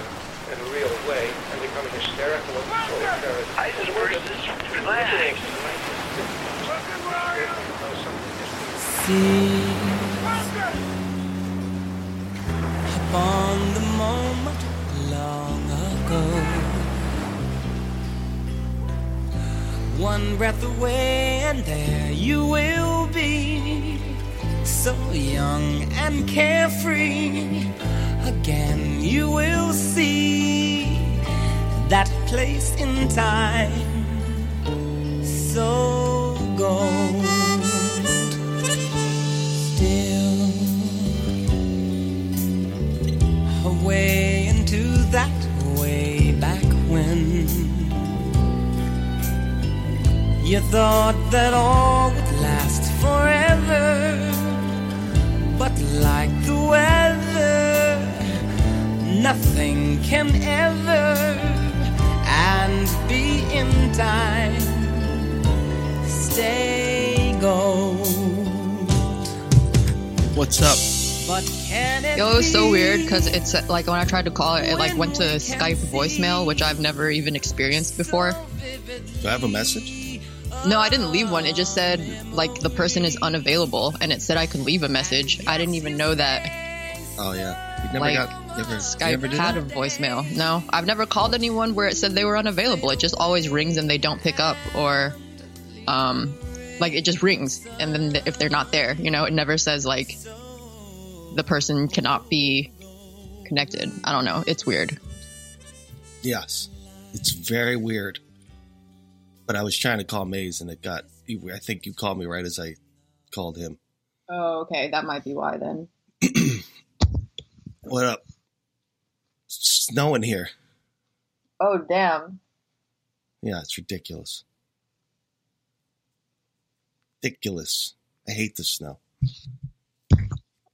and real way and becoming hysterical about terrorism. ISIS versus relax. See. On the moment long ago, one breath away and there you will be, so young and carefree. Again you will see that place in time, so gold. Way into that way back when you thought that all would last forever, but like the weather, nothing can ever and be in time. Stay gold. What's up? But it was so weird because it's like when I tried to call it, it like went to Skype voicemail, which I've never even experienced before. Do I have a message? No, I didn't leave one. It just said like the person is unavailable, and it said I could leave a message. I didn't even know that. Oh yeah, you never like, got never, Skype never did had that? A voicemail. No, I've never called anyone where it said they were unavailable. It just always rings and they don't pick up, or like it just rings and then if they're not there, you know, it never says like the person cannot be connected. I don't know. It's weird. Yes. It's very weird. But I was trying to call Maze, and it got... I think you called me right as I called him. Oh, okay. That might be why, then. What up? It's snowing here. Oh, damn. Yeah, it's ridiculous. Ridiculous. I hate the snow.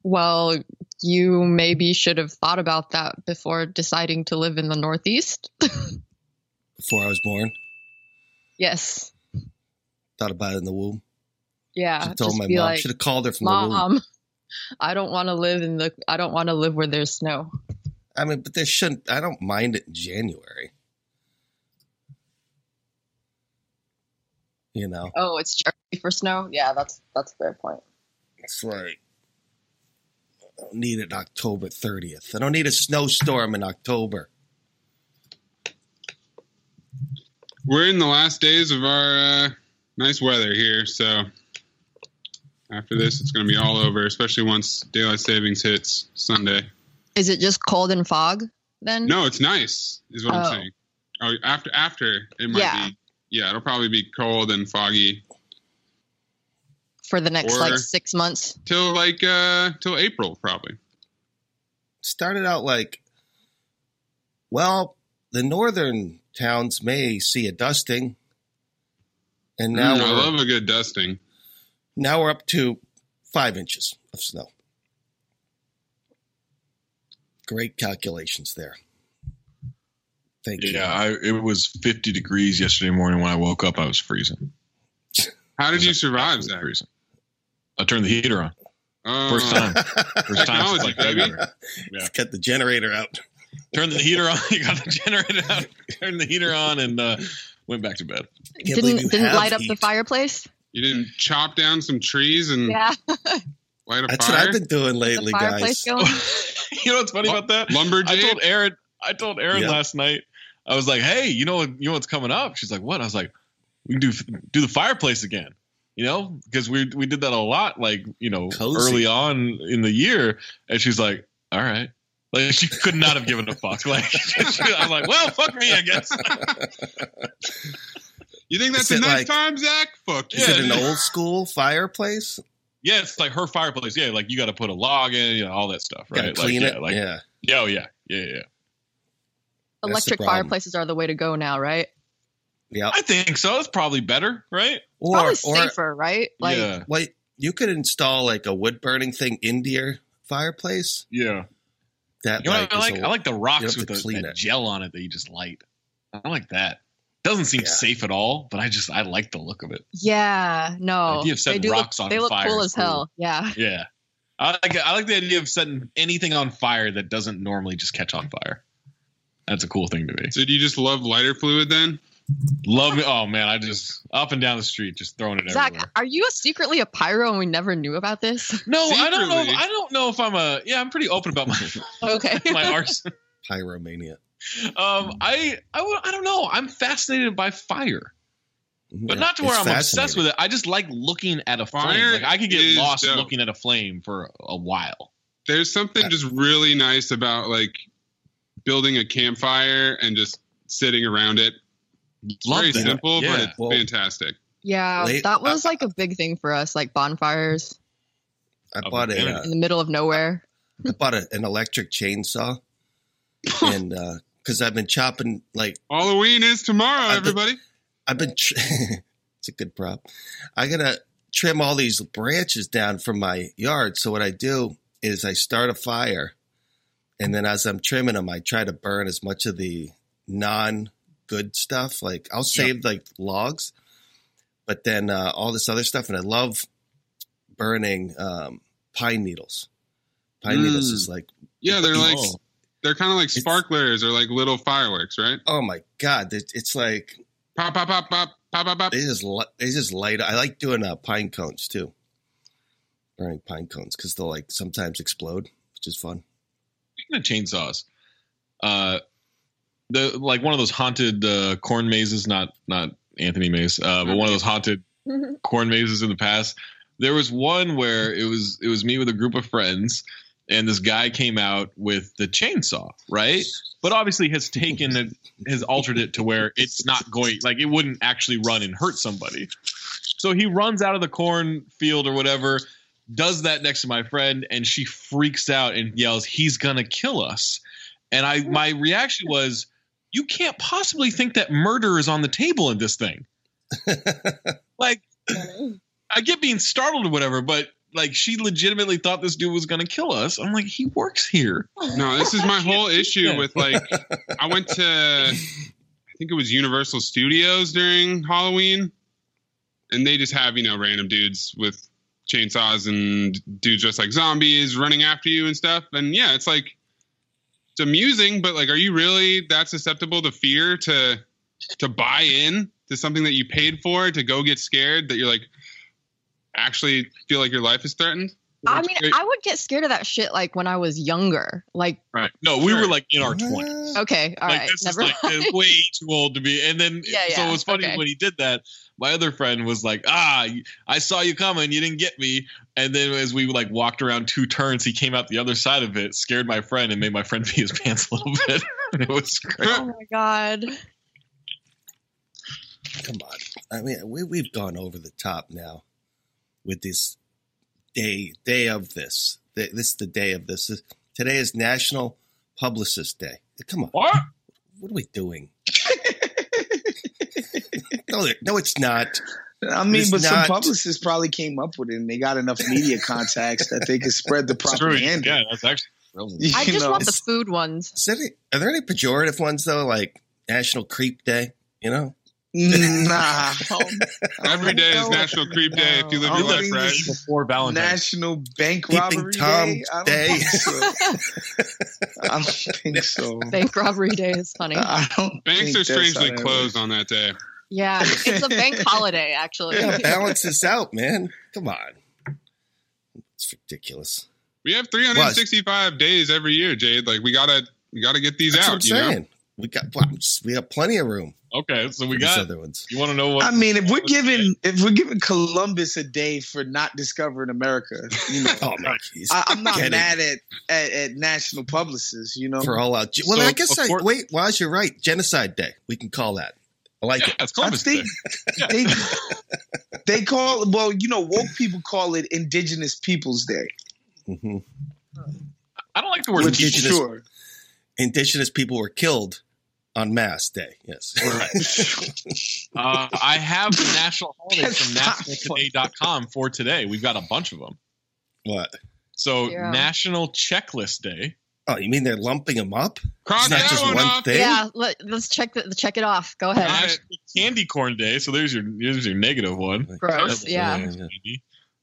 Well, you maybe should have thought about that before deciding to live in the Northeast. Before I was born? Yes. Thought about it in the womb? Yeah. I told my mom. Like, should have called her from the womb. Mom, I don't want to live I don't want to live where there's snow. I mean, but there shouldn't. I don't mind it in January. You know. Oh, it's January for snow? Yeah, that's a fair point. That's right. I don't need it October 30th. I don't need a snowstorm in October. We're in the last days of our nice weather here, so after this, it's going to be all over, especially once daylight savings hits Sunday. Is it just cold and fog then? No, it's nice, is what I'm saying. Oh, after it might be. Yeah, it'll probably be cold and foggy for the next 6 months till April probably. Started out like, well, the northern towns may see a dusting, and now I love a good dusting. Now we're up to 5 inches of snow. Great calculations there. Thank you. Yeah, it was 50 degrees yesterday morning. When I woke up, I was freezing. How did you survive that? Freezing. I turned the heater on. First time since like that. Yeah. Cut the generator out. Turned the heater on. You got the generator out. Turned the heater on and went back to bed. Didn't light up the fireplace? You didn't chop down some trees and light a fire? That's what I've been doing lately, guys. You know what's funny about that? Lumberjack. I told Aaron last night. I was like, "Hey, you know what's coming up?" She's like, "What?" I was like, "We can do the fireplace again." You know, because we did that a lot, like, you know, cozy. Early on in the year. And she's like, "All right." Like, she could not have given a fuck. Like, I'm like, well, fuck me, I guess. You think that's a nice time, Zach? Fuck yeah. Is it an old school fireplace? Yeah, it's like her fireplace. Yeah, like you got to put a log in, you know, all that stuff, right? Like, clean it. Like, yeah. Oh, yeah. Yeah, yeah. Electric fireplaces are the way to go now, right? Yeah, I think so. It's probably better, right? Or safer, right? Like, yeah. Like, you could install like a wood burning thing into your fireplace. Yeah. That, you know, like, I like the rocks with the gel on it that you just light. I like that. Doesn't seem safe at all, but I like the look of it. Yeah, no. The idea of setting rocks on fire. They look cool as hell. Yeah. Yeah. I like the idea of setting anything on fire that doesn't normally just catch on fire. That's a cool thing to me. So do you just love lighter fluid then? Love me. Oh, man. I just up and down the street, just throwing it everywhere. Zach, are you secretly a pyro and we never knew about this? No, secretly. I don't know if I'm I'm pretty open about my my arson. Pyromania. I don't know. I'm fascinated by fire. But not to where I'm obsessed with it. I just like looking at a flame. Like, I could get lost looking at a flame for a while. There's something just really nice about like building a campfire and just sitting around it. Very simple, but it's fantastic. Yeah, that was like a big thing for us, like bonfires. I bought it in the middle of nowhere. I bought an electric chainsaw, and because I've been chopping like Halloween is tomorrow. It's a good prop. I gotta trim all these branches down from my yard. So what I do is I start a fire, and then as I'm trimming them, I try to burn as much of the non-good stuff. Like, I'll save like logs, but then all this other stuff. And I love burning pine needles. Pine needles is like, they're kind of like sparklers or like little fireworks, right? Oh my God. It's like pop, pop, pop, pop, pop, pop, pop. They just light. I like doing pine cones too. Burning pine cones. 'Cause they'll like sometimes explode, which is fun. Speaking of chainsaws, like one of those haunted corn mazes, not Anthony Maze, but one of those haunted corn mazes in the past. There was one where it was me with a group of friends, and this guy came out with the chainsaw, right? But obviously has taken it, has altered it to where it's not going, like it wouldn't actually run and hurt somebody. So he runs out of the cornfield or whatever, does that next to my friend, and she freaks out and yells, "He's gonna kill us!" And my reaction was, "You can't possibly think that murder is on the table in this thing." Like, I get being startled or whatever, but like, she legitimately thought this dude was gonna kill us. I'm like, he works here. No, this is my whole issue with, like, I went to, I think it was Universal Studios during Halloween, and they just have, you know, random dudes with chainsaws and dudes dressed like zombies running after you and stuff. And yeah, it's like, it's amusing, but like, are you really that susceptible to fear to buy in to something that you paid for, to go get scared, that you're like, actually feel like your life is threatened? I mean, I would get scared of that shit like when I was younger. Like, right? No, we were like in our 20s. Okay, all like, right. This never is like way too old to be. And then, so it was funny when he did that. My other friend was like, "Ah, I saw you coming. You didn't get me." And then as we like walked around two turns, he came out the other side of it, scared my friend, and made my friend pee his pants a little bit. It was great. Oh my god! Come on. I mean, we've gone over the top now with this day of this. This is the day of this. Today is National Publicist Day. Come on. What are we doing? No, it's not. I mean, but some publicists probably came up with it, and they got enough media contacts that they could spread the propaganda. Yeah, that's actually brilliant. I just want the food ones. Are there any pejorative ones, though, like National Creep Day, you know? Nah. Every day is National Creep Day if you live your life right. Before Valentine's. National Bank Robbery Day? I don't think so. Bank Robbery Day is funny. Banks are strangely closed on that day. Yeah, it's a bank holiday, actually. Yeah, balance this out, man. Come on. It's ridiculous. We have 365 days every year, Jade. Like, we gotta get these out. That's what I'm saying. We got plenty of room. Okay, so we got other ones. You want to know what? I mean, if we're giving Columbus a day for not discovering America, you know, oh my geez, I'm not mad at national publicists, you know, for all out. Well, so, I guess Waz, you're right. Genocide Day, we can call that. I like it. It's Columbus Day. They call it, well, you know, woke people call it Indigenous Peoples Day. Mm-hmm. I don't like the word indigenous. Sure. Indigenous people were killed on Mass Day. Yes. Right. I have the national holidays from nationaltoday.com for today. We've got a bunch of them. What? So National Checklist Day. Oh, you mean they're lumping them up? It's not just one thing? Yeah, let's check it off. Go ahead. National Candy Corn Day. So there's your negative one. Gross, yeah.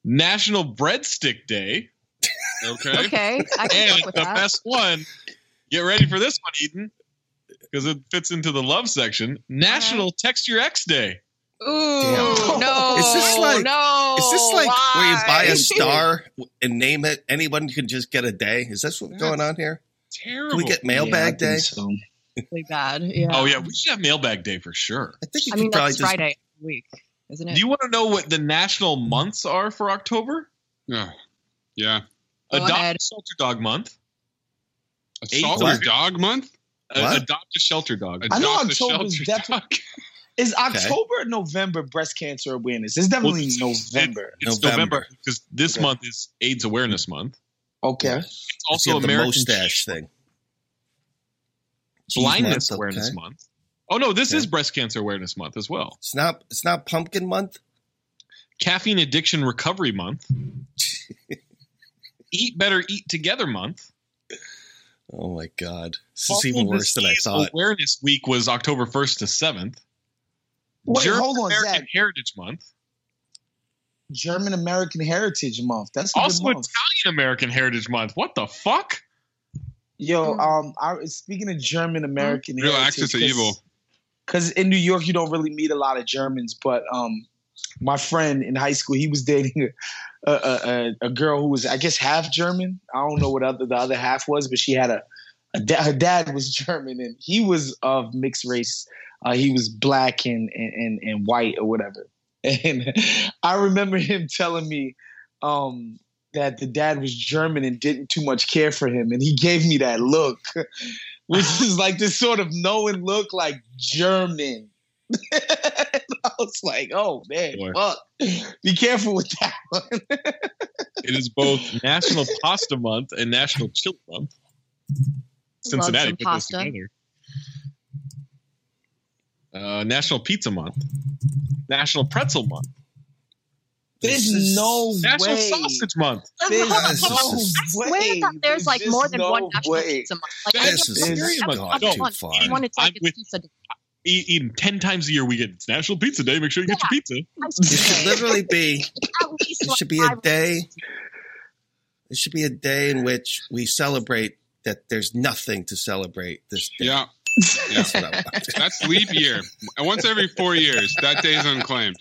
National Breadstick Day. Okay. Okay, I can and up with the that. Best one. Get ready for this one, Eden, because it fits into the love section. National Text Your Ex Day. Ooh, no. Is this like where you buy a star and name it? Anyone can just get a day? Is this what's going on here? Terrible. Can we get Mailbag Day? So. Really bad. Yeah. Oh, yeah. We should have Mailbag Day for sure. I think you could probably just Friday week, isn't it? Do you want to know what the national months are for October? Yeah. Yeah. Adopt a Shelter Dog Month. Dog month? Adopt a shelter dog. I know October's definitely. Is October or November breast cancer awareness? It's definitely November. It's November because this month is AIDS Awareness Month. Okay. It's also American mustache thing. Blindness Awareness Month. Oh no, this is Breast Cancer Awareness Month as well. It's not Pumpkin Month. Caffeine Addiction Recovery Month. Eat Better, Eat Together Month. Oh my God! This is even worse than I thought. Awareness Week was October 1st to 7th. German American Heritage Month. German American Heritage Month. That's a also good month. Italian American Heritage Month. What the fuck? Yo, speaking of German American Heritage, real access to evil. Because in New York, you don't really meet a lot of Germans, but my friend in high school, he was dating a girl who was, I guess, half German. I don't know what the other half was, but she had her dad was German and he was of mixed race. He was black and white or whatever. And I remember him telling me that the dad was German and didn't too much care for him. And he gave me that look, which is like this sort of knowing look, like German. I was like, oh, man, fuck. Be careful with that one. It is both National Pasta Month and National Chill Month. Cincinnati put this together. National Pizza Month. National Pretzel Month. There's no way. National Sausage Month. There's no way. There's like more than one National Pizza Month. Like, this is gone too far. Eating 10 times a year, we get National Pizza Day. Make sure you get your pizza. It should literally be. It should be a day. It should be a day in which we celebrate that there's nothing to celebrate this day. Yeah. That's what I want. That's leap year. Once every 4 years, that day is unclaimed.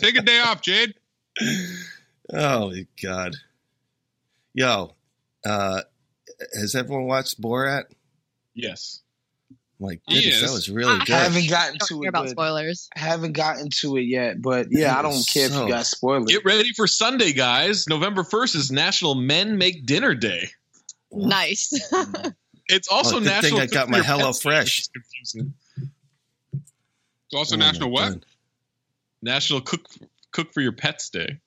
Take a day off, Jade. Oh, God. Yo, has everyone watched Borat? Yes. Like, goodness, that was really good. I haven't gotten to it. About spoilers. I haven't gotten to it yet, but yeah, I don't care if you got spoilers. Get ready for Sunday, guys. November 1st is National Men Make Dinner Day. Nice. It's also National. I got my Hello Fresh. It's also National what? National Cook for Your Pets Day.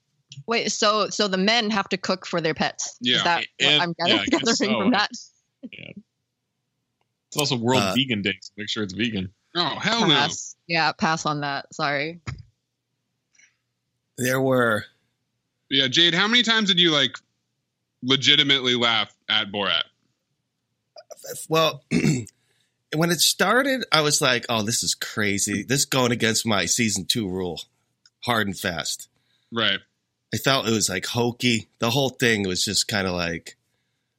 Wait, so the men have to cook for their pets? Yeah, is that what I'm gathering from that? Yeah. It's also World Vegan Day, so make sure it's vegan. Oh, hell no. Yeah, pass on that. Sorry. There were. Yeah, Jade, how many times did you like legitimately laugh at Borat? Well, when it started, I was like, oh, this is crazy. This is going against my season 2 rule, hard and fast. Right. I felt it was like hokey. The whole thing was just kind of like,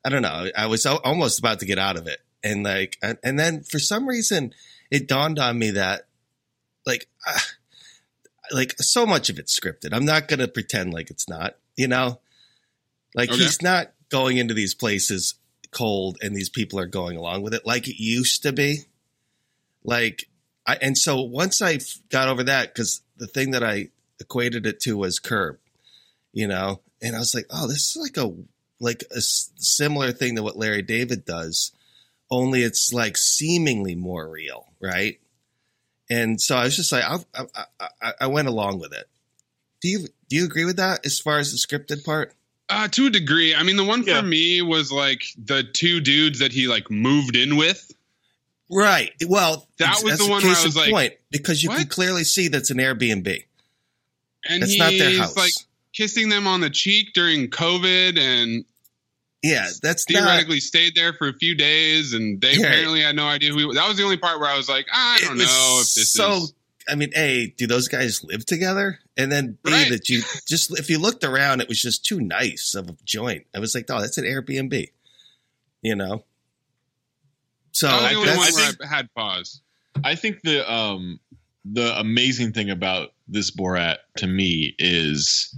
I don't know. I was almost about to get out of it. And like, and then for some reason, it dawned on me that, like so much of it's scripted. I'm not gonna pretend like it's not. You know, like he's not going into these places cold, and these people are going along with it like it used to be. Like, and so once I got over that, because the thing that I equated it to was Curb, you know, and I was like, oh, this is like a similar thing to what Larry David does. Only it's like seemingly more real, right? And so I was just like, I went along with it. Do you agree with that as far as the scripted part? To a degree. I mean, the one for me was like the two dudes that he like moved in with. Right. Well, that was the one where I was like, point, because you can clearly see that's an Airbnb. And that's not their house. Like kissing them on the cheek during COVID and. Yeah, that's theoretically stayed there for a few days, and they apparently had no idea who. That was the only part where I was like, I don't know if this is. So, I mean, A, do those guys live together? And then B, that you just if you looked around, it was just too nice of a joint. I was like, oh, that's an Airbnb, you know. So that was the only one where I had pause. I think the amazing thing about this Borat to me is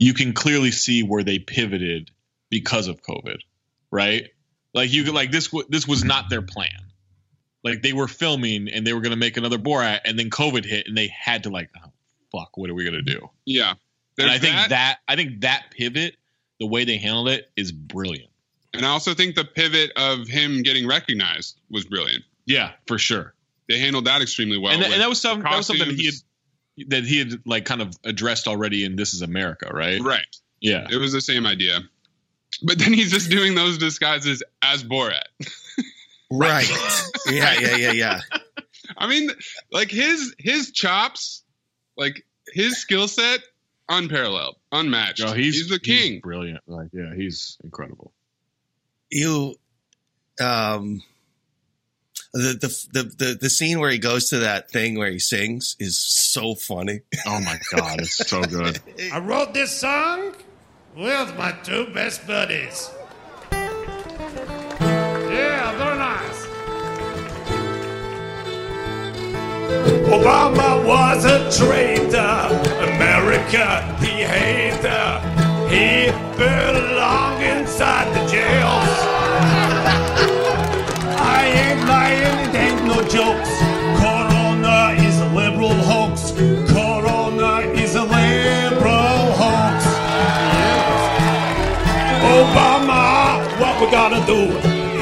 you can clearly see where they pivoted. Because of COVID, right? Like you could like this was not their plan. Like they were filming and they were going to make another Borat, and then COVID hit, and they had to like, oh, fuck, what are we going to do? Yeah, and I think that pivot, the way they handled it, is brilliant. And I also think the pivot of him getting recognized was brilliant. Yeah, for sure, they handled that extremely well. And that was something that he had like kind of addressed already in This Is America, right? Right. Yeah, it was the same idea. But then he's just doing those disguises as Borat. Right. Yeah. I mean, like his chops, like his skill set, unparalleled, unmatched. No, he's the king. He's brilliant. Like, yeah, he's incredible. You the scene where he goes to that thing where he sings is so funny. Oh my God, it's so good. I wrote this song with my two best buddies. Yeah, they're nice. Obama was a traitor, America he hated. He belonged inside the jails. I ain't lying, it ain't no jokes. Corona is a liberal hoax. Corona is a liberal hoax. gotta do.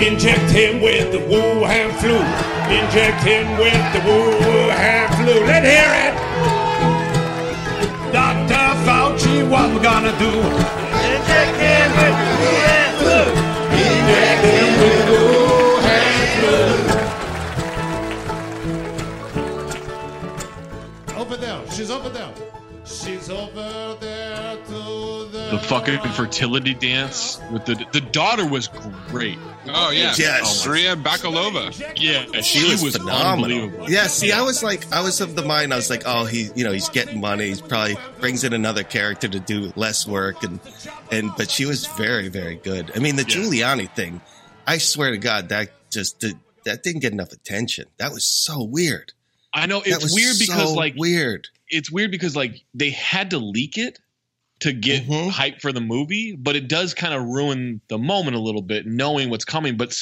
Inject him with the Wuhan flu. Inject him with the Wuhan flu. Let's hear it. Dr. Fauci, what we gonna do? Inject him with the Wuhan flu. Inject him with the Wuhan flu. Over there. She's over there. She's over there to the fucking fertility dance with the daughter was great. Oh yeah, yes. Maria Bakalova. Yeah, she was phenomenal. Unbelievable. Yeah, see, I was of the mind. I was like, oh, he's getting money. He probably brings in another character to do less work, but she was very, very good. I mean, the Giuliani thing. I swear to God, that didn't get enough attention. That was so weird. I know it's weird. It's weird because they had to leak it to get hype for the movie, but it does kind of ruin the moment a little bit, knowing what's coming. But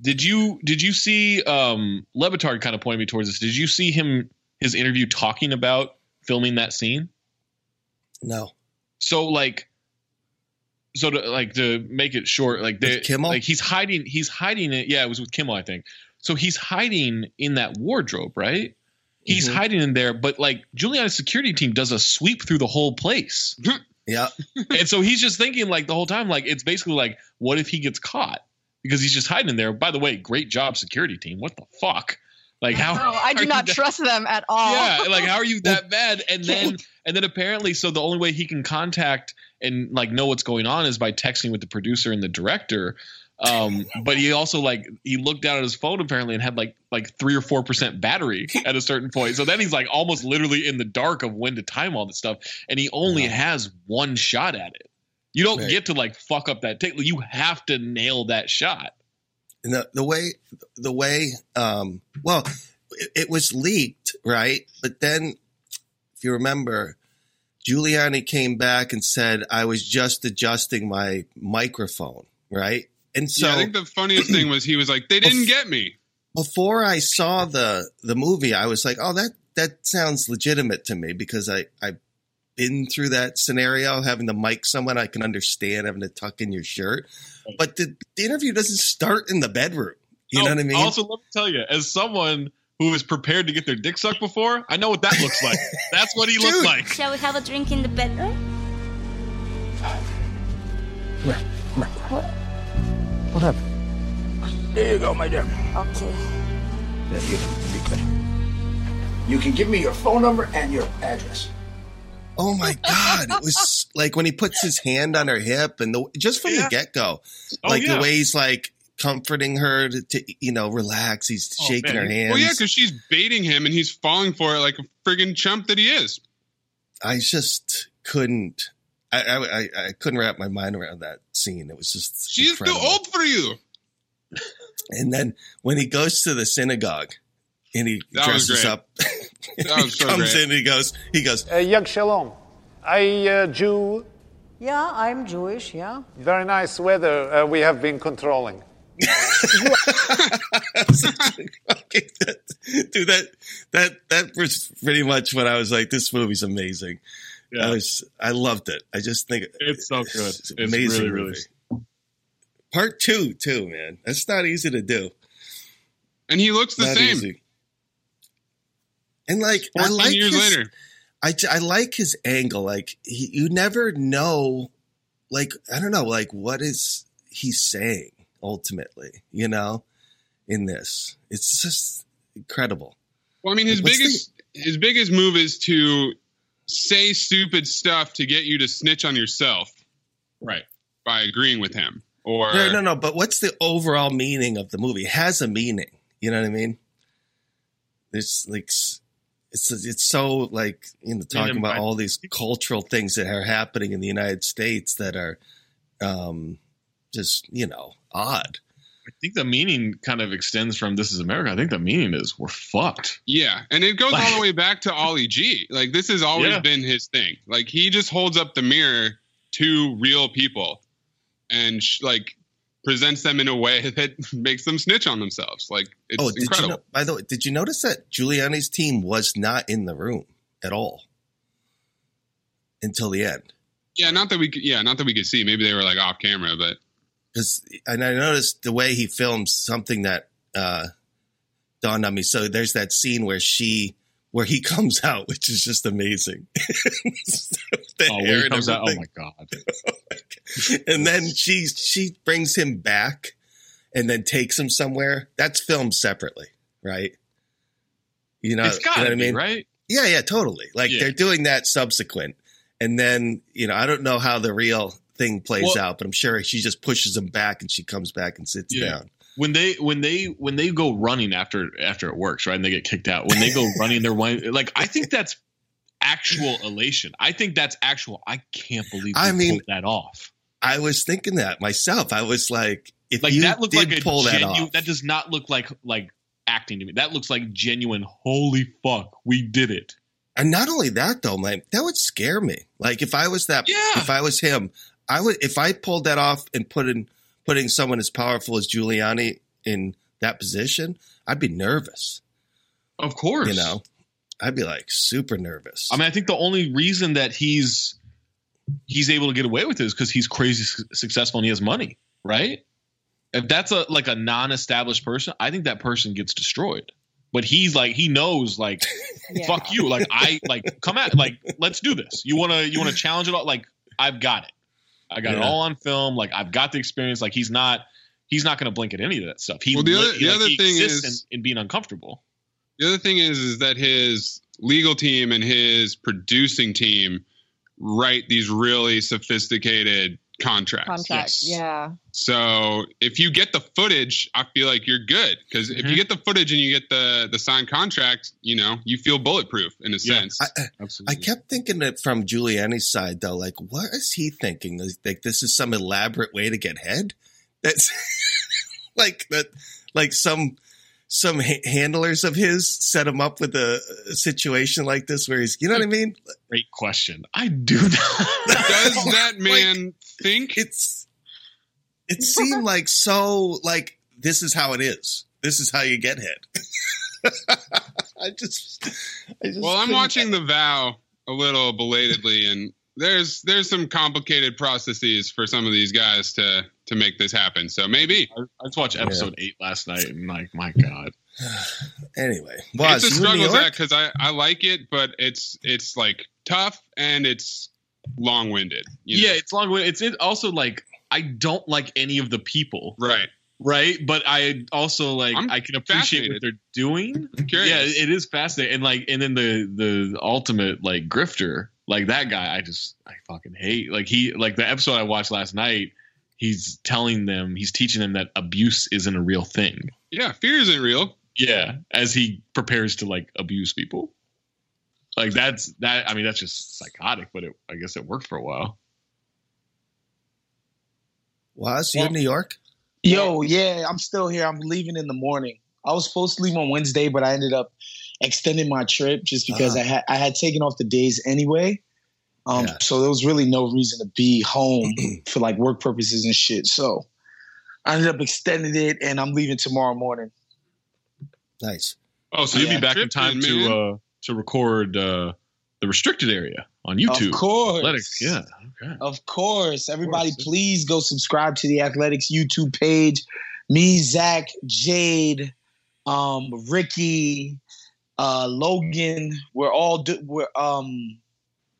did you see Levitard kind of pointed me towards this? Did you see his interview talking about filming that scene? No. So to make it short, Kimmel? He's hiding it. Yeah, it was with Kimmel, I think. So he's hiding in that wardrobe, right? He's hiding in there, but Giuliani's security team does a sweep through the whole place. Yeah. And so he's just thinking the whole time, it's basically what if he gets caught? Because he's just hiding in there. By the way, great job, security team. What the fuck? I do not trust them at all. Yeah. How are you that bad? And then apparently, so the only way he can contact and know what's going on is by texting with the producer and the director. But he also he looked down at his phone apparently and had 3 or 4% battery at a certain point. So then he's almost literally in the dark of when to time all this stuff, and he only has one shot at it. You don't get to fuck up that take. You have to nail that shot. And it was leaked, right? But then, if you remember, Giuliani came back and said, "I was just adjusting my microphone," right? And so, I think the funniest thing was he was like, they didn't get me. Before I saw the movie, I was like, oh, that sounds legitimate to me because I've been through that scenario, having to mic someone I can understand, having to tuck in your shirt. But the interview doesn't start in the bedroom. You know what I mean? Also, let me tell you, as someone who was prepared to get their dick sucked before, I know what that looks like. That's what he looked like. Shall we have a drink in the bedroom? What? What happened? There you go, my dear. Okay. There you go. You can give me your phone number and your address. Oh my God! It was when he puts his hand on her hip, and just from the get go, the way he's comforting her to relax. He's shaking her hands. Well, yeah, because she's baiting him, and he's falling for it like a friggin' chump that he is. I just couldn't. I couldn't wrap my mind around that scene. It was just she's incredible. Too old for you. And then when he goes to the synagogue and he dresses up, he comes in. He goes. Yag Shalom, I Jew. Yeah, I'm Jewish. Yeah. Very nice weather. We have been controlling. Okay, dude, that was pretty much what I was like. This movie's amazing. Yeah. I loved it. I just think it's so good. It's amazing. Really, really. Part 2, too, man. That's not easy to do. And he looks the same. Easy. And 14 years later, I like his angle. You never know. I don't know. What is he saying ultimately? In this, it's just incredible. Well, I mean, his biggest move is to say stupid stuff to get you to snitch on yourself, right? By agreeing with him, or no. But what's the overall meaning of the movie? It has a meaning, you know what I mean? It's it's so talking about all these cultural things that are happening in the United States that are just odd. I think the meaning kind of extends from This Is America. I think the meaning is we're fucked. Yeah. And it goes all the way back to Ollie G. This has always been his thing. He just holds up the mirror to real people and presents them in a way that makes them snitch on themselves. It's incredible. By the way, did you notice that Giuliani's team was not in the room at all until the end? Yeah. Not that we could see. Maybe they were off camera, but. And I noticed the way he films something that dawned on me. So there's that scene where he comes out, which is just amazing. He comes out, oh my God. And then she brings him back and then takes him somewhere. That's filmed separately, right? You know what I mean? Right? Yeah, totally. They're doing that subsequent. And then, I don't know how the real thing plays out, but I'm sure she just pushes him back and she comes back and sits down. When they go running after it works, right? And they get kicked out. When they go running, they're running. Like, I think that's actual elation. I think that's actual. I can't believe you pulled that off. I was thinking that myself. I was like, if you did pull that off. That does not look like acting to me. That looks like genuine, holy fuck, we did it. And not only that, though, man, that would scare me. Like, if I was him, I would. If I pulled that off and putting someone as powerful as Giuliani in that position, I'd be nervous. Of course, I'd be like super nervous. I mean, I think the only reason that he's able to get away with it is because he's crazy successful and he has money, right? If that's a non-established person, I think that person gets destroyed. But he's like, he knows, like, fuck you. Like, come at it. Like, let's do this. You want to challenge it all? Like, I've got it. I got it all on film. Like, I've got the experience. Like, he's not going to blink at any of that stuff. The other thing is being uncomfortable. The other thing is that his legal team and his producing team write these really sophisticated contracts. Yeah. So if you get the footage, I feel like you're good, because if you get the footage and you get the signed contract, you feel bulletproof in a sense. Absolutely. I kept thinking that from Giuliani's side, though, like, what is he thinking? Like, this is some elaborate way to get head. That's like some handlers of his set him up with a situation like this where he's, what I mean? Great question. I do not. Does that man think? It seemed like so, like, this is how it is. This is how you get hit. I'm watching The Vow a little belatedly, and there's some complicated processes for some of these guys to make this happen. So maybe I just watched episode 8 last night, and like, my God. Anyway, it's a struggle, Zach, because I like it, but it's like tough and it's long-winded. It's long-winded. It's also like, I don't like any of the people, right? But I also like, I can appreciate what they're doing. Yeah, it is fascinating, and like, and then the ultimate like grifter, like that guy, I fucking hate. Like the episode I watched last night. He's teaching them that abuse isn't a real thing. Yeah, fear isn't real. Yeah, as he prepares to like abuse people. Like that. I mean, that's just psychotic, but I guess it worked for a while. Was you in New York? Yo, yeah, I'm still here. I'm leaving in the morning. I was supposed to leave on Wednesday, but I ended up extending my trip just because I had taken off the days anyway. So there was really no reason to be home for like work purposes and shit. So I ended up extending it, and I'm leaving tomorrow morning. Nice. Oh, so you'll be back in time to record the restricted area on YouTube. Of course. Athletic. Yeah. Okay. Of course. Everybody, please go subscribe to the Athletics YouTube page. Me, Zach, Jade, Ricky, Logan. We're all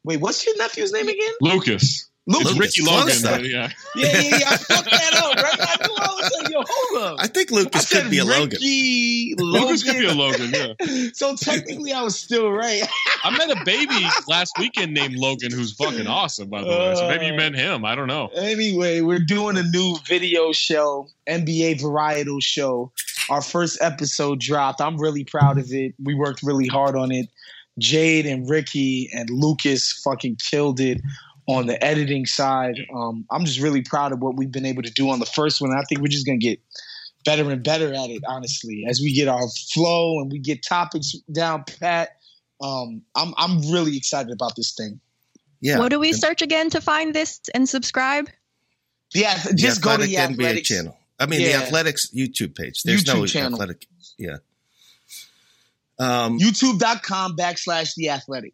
wait, what's your nephew's name again? Lucas. It's Ricky Logan. Though, yeah. I fucked that up, right? I knew I was like, yo, hold up. I think Lucas could be a Logan. Lucas could be a Logan, yeah. So technically I was still right. I met a baby last weekend named Logan who's fucking awesome, by the way. So maybe you met him. I don't know. Anyway, we're doing a new video show, NBA Varietal Show. Our first episode dropped. I'm really proud of it. We worked really hard on it. Jade and Ricky and Lucas fucking killed it on the editing side. I'm just really proud of what we've been able to do on the first one. I think we're just going to get better and better at it, honestly. As we get our flow and we get topics down pat, I'm really excited about this thing. Yeah. What do we search again to find this and subscribe? Yeah, just go to the Athletics NBA channel. I mean, the Athletics YouTube page. There's YouTube no channel. Athletic. Yeah. YouTube.com/The Athletic.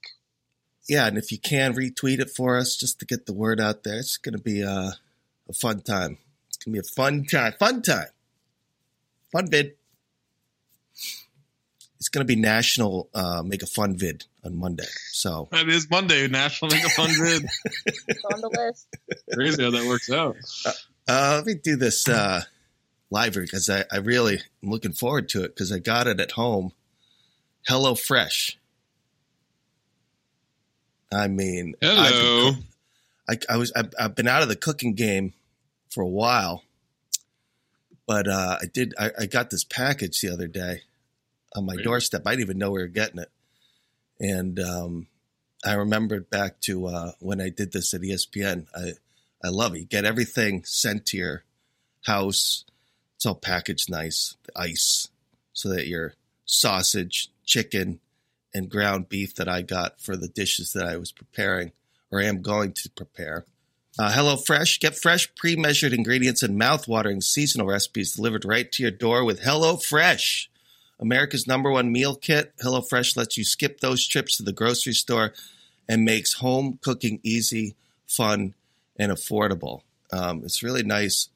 Yeah, and if you can retweet it for us just to get the word out there, it's going to be a fun time. It's going to be a fun time. Fun time. Fun vid. It's going to be National Make a Fun Vid on Monday. So that is Monday, National Make a Fun Vid. It's on the list. Crazy how that works out. Let me do this live because I really am looking forward to it because I got it at home. Hello Fresh. I mean, hello. I've been out of the cooking game for a while, but I got this package the other day on my doorstep. I didn't even know we were getting it, and I remembered back to when I did this at ESPN. I love it. You get everything sent to your house. It's all packaged nice, the ice, so that your sausage, chicken, and ground beef that I got for the dishes that I was preparing or am going to prepare. HelloFresh. Get fresh, pre-measured ingredients and mouth-watering seasonal recipes delivered right to your door with HelloFresh, America's #1 meal kit. HelloFresh lets you skip those trips to the grocery store and makes home cooking easy, fun, and affordable. It's really nice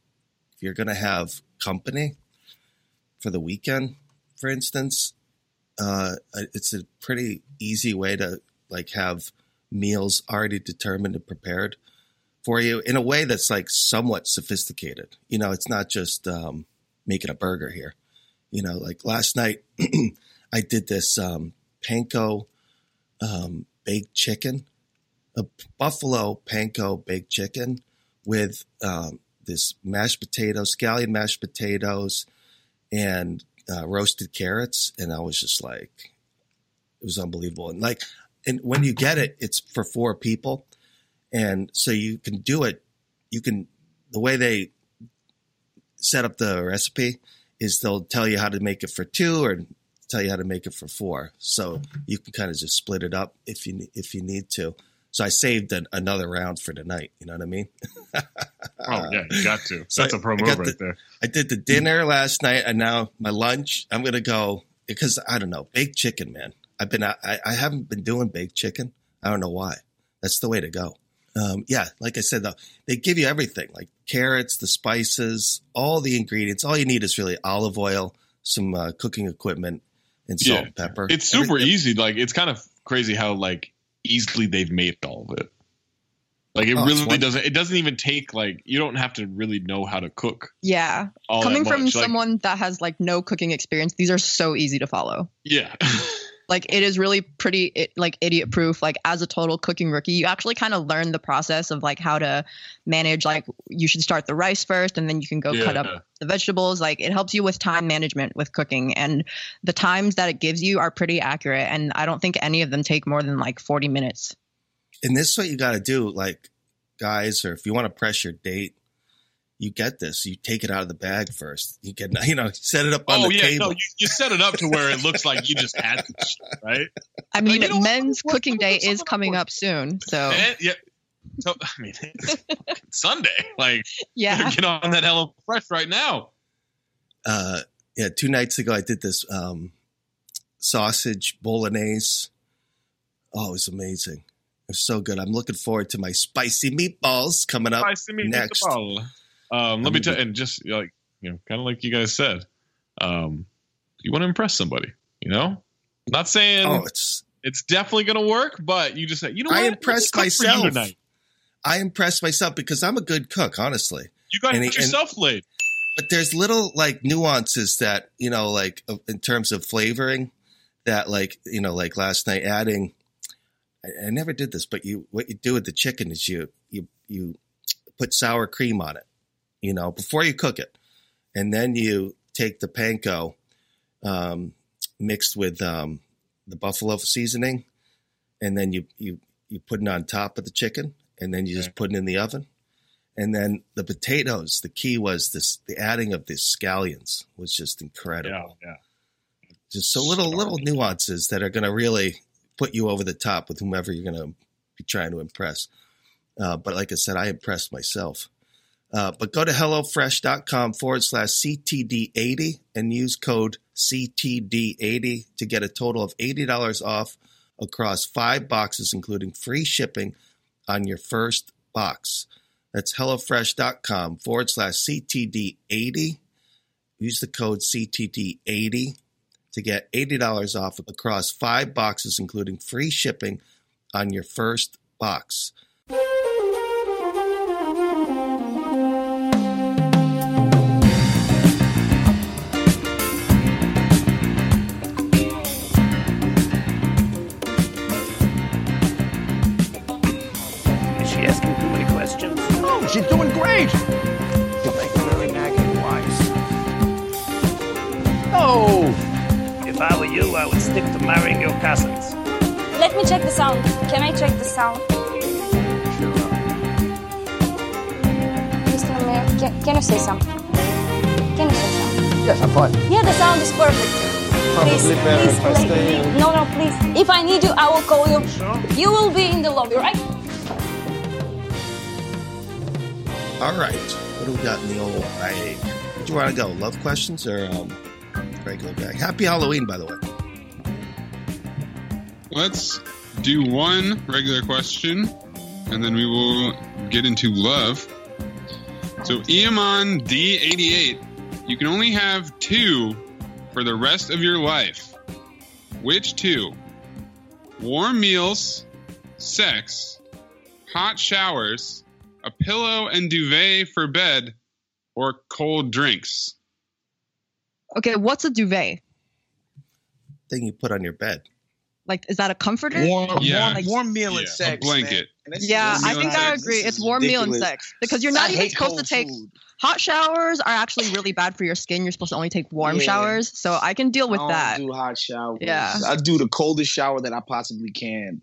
if you're going to have company for the weekend, for instance. It's a pretty easy way to like have meals already determined and prepared for you in a way that's like somewhat sophisticated. You know, it's not just making a burger here. You know, like last night I did this Panko baked chicken, a Buffalo Panko baked chicken with this mashed potatoes, scallion mashed potatoes, and roasted carrots, and I was just like, it was unbelievable. And like, and when you get it, it's for 4 people, and so you can do it. You can, the way they set up the recipe is they'll tell you how to make it for 2 or tell you how to make it for 4. So you can kind of just split it up if you need to. So I saved another round for tonight. You know what I mean? Oh, yeah, you got to. So that's a promo right there. I did the dinner last night, and now my lunch. I'm going to go because, I don't know, baked chicken, man. I haven't been doing baked chicken. I don't know why. That's the way to go. Yeah, like I said, though, they give you everything, like carrots, the spices, all the ingredients. All you need is really olive oil, some cooking equipment, and salt and pepper. It's super easy. Like, it's kind of crazy how, like, easily they've made all of it. Like, it really doesn't. It doesn't even take, like, you don't have to really know how to cook. Yeah, coming from someone that has like no cooking experience, these are so easy to follow. Yeah, like it is really pretty, like idiot proof. Like as a total cooking rookie, you actually kind of learn the process of like how to manage. Like you should start the rice first, and then you can go cut up the vegetables. Like it helps you with time management with cooking, and the times that it gives you are pretty accurate. And I don't think any of them take more than like 40 minutes. And this is what you got to do, like, guys, or if you want to press your date, you get this. You take it out of the bag first. You get, you know, set it up on the table. No, you set it up to where it looks like you just had the shit, right? I mean, like, men's cooking day is coming up soon, so. So I mean, it's Sunday. Like, get on that HelloFresh right now. 2 nights ago, I did this sausage bolognese. Oh, it was amazing. It's so good. I'm looking forward to my spicy meatballs coming up next. Let me tell you, and just like, you know, kind of like you guys said, you want to impress somebody, you know? I'm not saying it's definitely going to work, but you just say, you know what? I impressed myself. I impressed myself because I'm a good cook, honestly. You got to get yourself laid. But there's little like nuances that, you know, like in terms of flavoring that, like, you know, like last night adding. I never did this, but what you do with the chicken is you put sour cream on it, you know, before you cook it, and then you take the panko mixed with the buffalo seasoning, and then you put it on top of the chicken, and then you just put it in the oven, and then the potatoes. The key was this: the adding of the scallions was just incredible. Yeah, yeah. Just so little nuances that are going to really put you over the top with whomever you're going to be trying to impress. But like I said, I impressed myself. But go to hellofresh.com/CTD80 and use code CTD80 to get a total of $80 off across 5 boxes, including free shipping on your first box. That's hellofresh.com/CTD80. Use the code CTD80 to get $80 off across 5 boxes, including free shipping on your first box. She's doing great! You'll make very nagging wives. No! If I were you, I would stick to marrying your cousins. Let me check the sound. Can I check the sound? Sure. Mr. Mayor, can you say something? Can you say something? Yes, I'm fine. Yeah, the sound is perfect. Please, please, please. No, please. If I need you, I will call you. Sure. You will be in the lobby, right? All right, what do we got in the old bag? Where do you want to go? Love questions or regular bag? Happy Halloween, by the way. Let's do one regular question, and then we will get into love. So, Eamon D88, you can only have 2 for the rest of your life. Which 2? Warm meals, sex, hot showers, a pillow and duvet for bed, or cold drinks. Okay, what's a duvet? Thing you put on your bed. Like, is that a comforter? Warm meal and sex. A blanket. Yeah, I think I agree. It's warm meal and sex. Because you're not even supposed to take... Hot showers are actually really bad for your skin. You're supposed to only take warm showers. So I can deal with that. I don't do hot showers. Yeah. I do the coldest shower that I possibly can.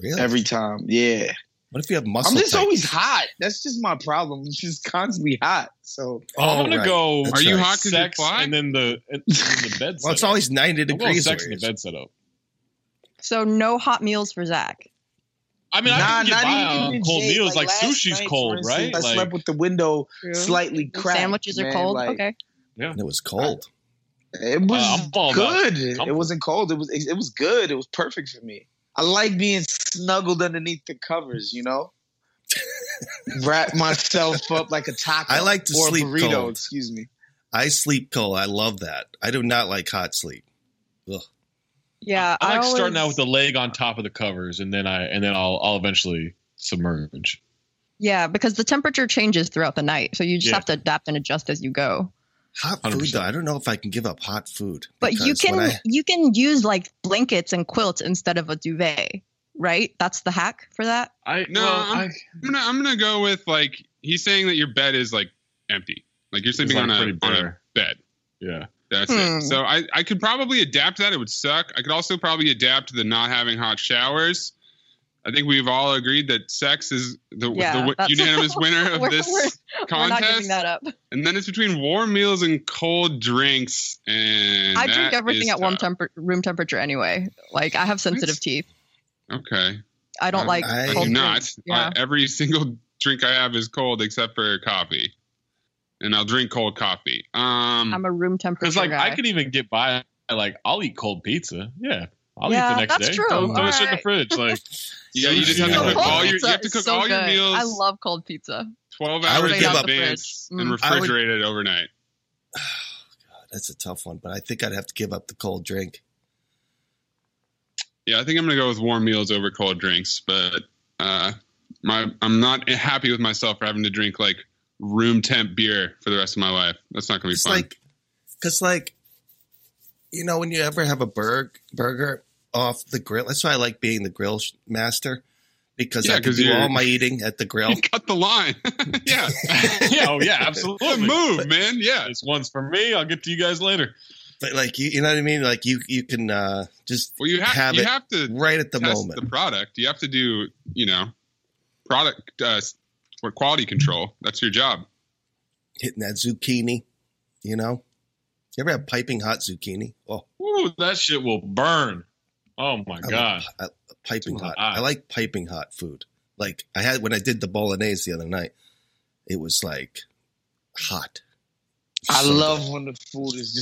Really? Every time. Yeah. What if you have muscle? I'm just always hot. That's just my problem. It's just constantly hot. So I'm gonna go. That's you hot? Sex and then the bed. Well, it's always 90 degrees. Sex in the bed setup. So no hot meals for Zach. I mean, I can get by on cold meals. Like sushi's cold, right? I slept with the window slightly cracked. Sandwiches are cold. Okay. Yeah, and it was cold. It was good. It wasn't cold. It was good. It was perfect for me. I like being snuggled underneath the covers, you know? Wrap myself up like a taco. I like to sleep burrito, cold. Excuse me. I sleep cold. I love that. I do not like hot sleep. Ugh. Yeah, I like starting out with the leg on top of the covers, and then I'll eventually submerge. Yeah, because the temperature changes throughout the night, so you just have to adapt and adjust as you go. Hot food, 100%. Though. I don't know if I can give up hot food. But you can use like blankets and quilts instead of a duvet, right? That's the hack for that. I'm gonna go with like he's saying that your bed is like empty, like you're sleeping on a bed. Yeah, that's it. So I could probably adapt that. It would suck. I could also probably adapt to the not having hot showers. I think we've all agreed that sex is the unanimous winner of this contest. We're not giving that up. And then it's between warm meals and cold drinks. And I drink everything at room temperature anyway. Like I have sensitive teeth. Okay. I don't like cold drinks. Yeah. Every single drink I have is cold except for coffee. And I'll drink cold coffee. I'm a room temperature guy. I could even get by. Like I'll eat cold pizza. Yeah. I'll eat the next day. True. Don't throw shit in the fridge. Like, you just have to cook all your meals. I love cold pizza. 12 hours in advance and refrigerate it overnight. Oh, God, that's a tough one, but I think I'd have to give up the cold drink. Yeah, I think I'm going to go with warm meals over cold drinks, but I'm not happy with myself for having to drink like room temp beer for the rest of my life. That's not going to be fun. You know, when you ever have a burger off the grill, that's why I like being the grill master because I can do all my eating at the grill. You cut the line. Yeah. Yeah, absolutely. Good move, man. Yeah. This one's for me. I'll get to you guys later. But like, you know what I mean? Like you can just have to right at the test moment. The product. You have to do, you know, product or quality control. That's your job. Hitting that zucchini, you know. You ever have piping hot zucchini? Oh, ooh, that shit will burn. Oh, my God. Piping hot. I like piping hot food. Like I had when I did the bolognese the other night, it was like hot. I love when the food is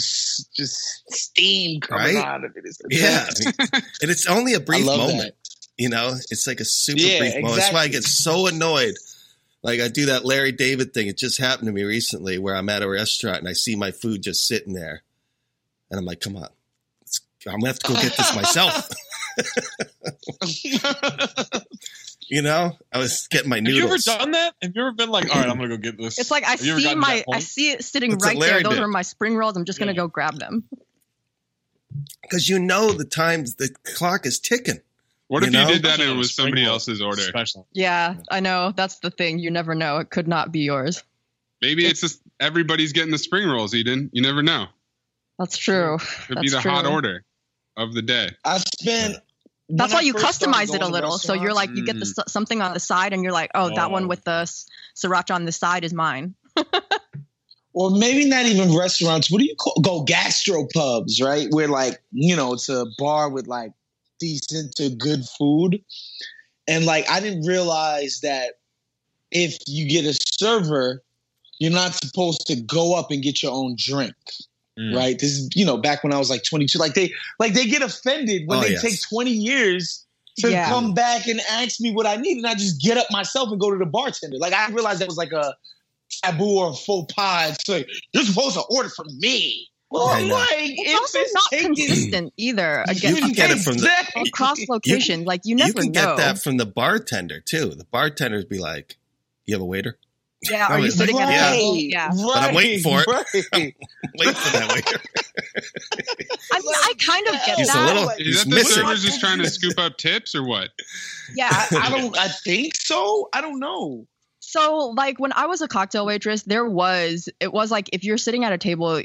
just steam coming out of it. And it's only a brief moment. That. You know, it's like a super brief moment. That's why I get so annoyed Like I do that Larry David thing. It just happened to me recently where I'm at a restaurant and I see my food just sitting there. And I'm like, come on, I'm going to have to go get this myself. You know, I was getting my noodles. Have you ever done that? Have you ever been like, all right, I'm going to go get this? It's like, I see it sitting right there. Those are my spring rolls. I'm just going to go grab them. Because you know the times the clock is ticking. What if you did that and it was somebody else's order? Special. Yeah, I know. That's the thing. You never know. It could not be yours. Maybe it's just everybody's getting the spring rolls, Eden. You never know. That's true. It could be the hot order of the day. That's why you customize it a little. So you're like, you get something on the side and you're like, oh, that one with the sriracha on the side is mine. Or maybe not even restaurants. What do you call gastro pubs, right? Where like, you know, it's a bar with like decent to good food. And like, I didn't realize that if you get a server, you're not supposed to go up and get your own drink. Mm. Right. This is, you know, back when I was like 22, like they get offended when they take 20 years to come back and ask me what I need. And I just get up myself and go to the bartender. Like I realized that was like a taboo or a faux pas. It's like, you're supposed to order from me. Well, like, it's not consistent either. Again, you can get it from the cross location. Like you never know. You can get that from the bartender too. The bartenders be like, you have a waiter? Yeah, are you sitting at the table? Yeah. But I'm waiting for it. Right. I'm waiting for that waiter. I kind of get that. Is that the server's just trying to scoop up tips or what? Yeah. I think so. I don't know. So like when I was a cocktail waitress, it was like if you're sitting at a table,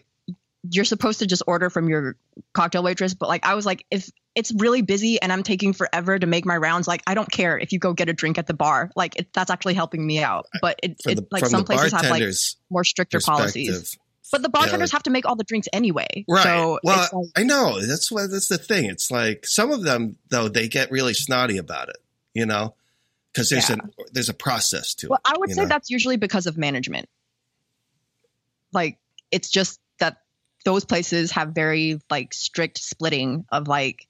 you're supposed to just order from your cocktail waitress. But like I was like, if it's really busy and I'm taking forever to make my rounds, like I don't care if you go get a drink at the bar. Like that's actually helping me out. But it's like some places have like more stricter policies. But the bartenders have to make all the drinks anyway. Right. So I know that's the thing. It's like some of them though they get really snotty about it. You know, because there's a process to it. Well, I would say that's usually because of management. Like it's just that those places have very like strict splitting of like.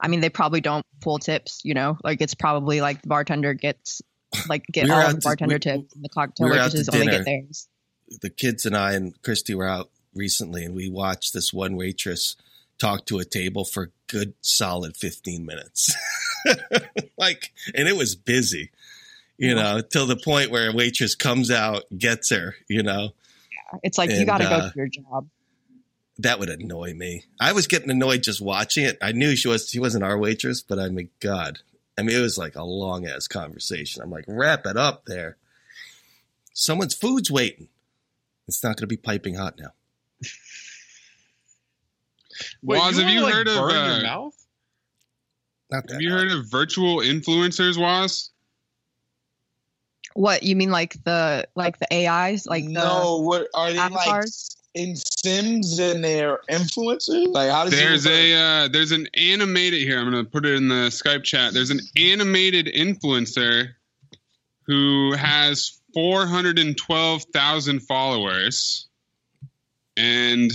I mean, they probably don't pull tips, you know, like it's probably like the bartender gets like all the bartender tips and the cocktail waitresses only get theirs. The kids and I and Christy were out recently and we watched this one waitress talk to a table for a good solid 15 minutes. Like, and it was busy, you know, till the point where a waitress comes out, gets her, you know. Yeah, it's like, you got to go to your job. That would annoy me. I was getting annoyed just watching it. I knew she wasn't our waitress, but I mean, God. I mean, it was like a long-ass conversation. I'm like, wrap it up there. Someone's food's waiting. It's not going to be piping hot now. Wait, Waz, have you heard of... burn your mouth? Have you heard of virtual influencers, Waz? What, you mean like the AIs? Like no, what are they avatars? Like... in Sims and their influencers? Like how does there's an animated here. I'm gonna put it in the Skype chat. There's an animated influencer who has 412,000 followers and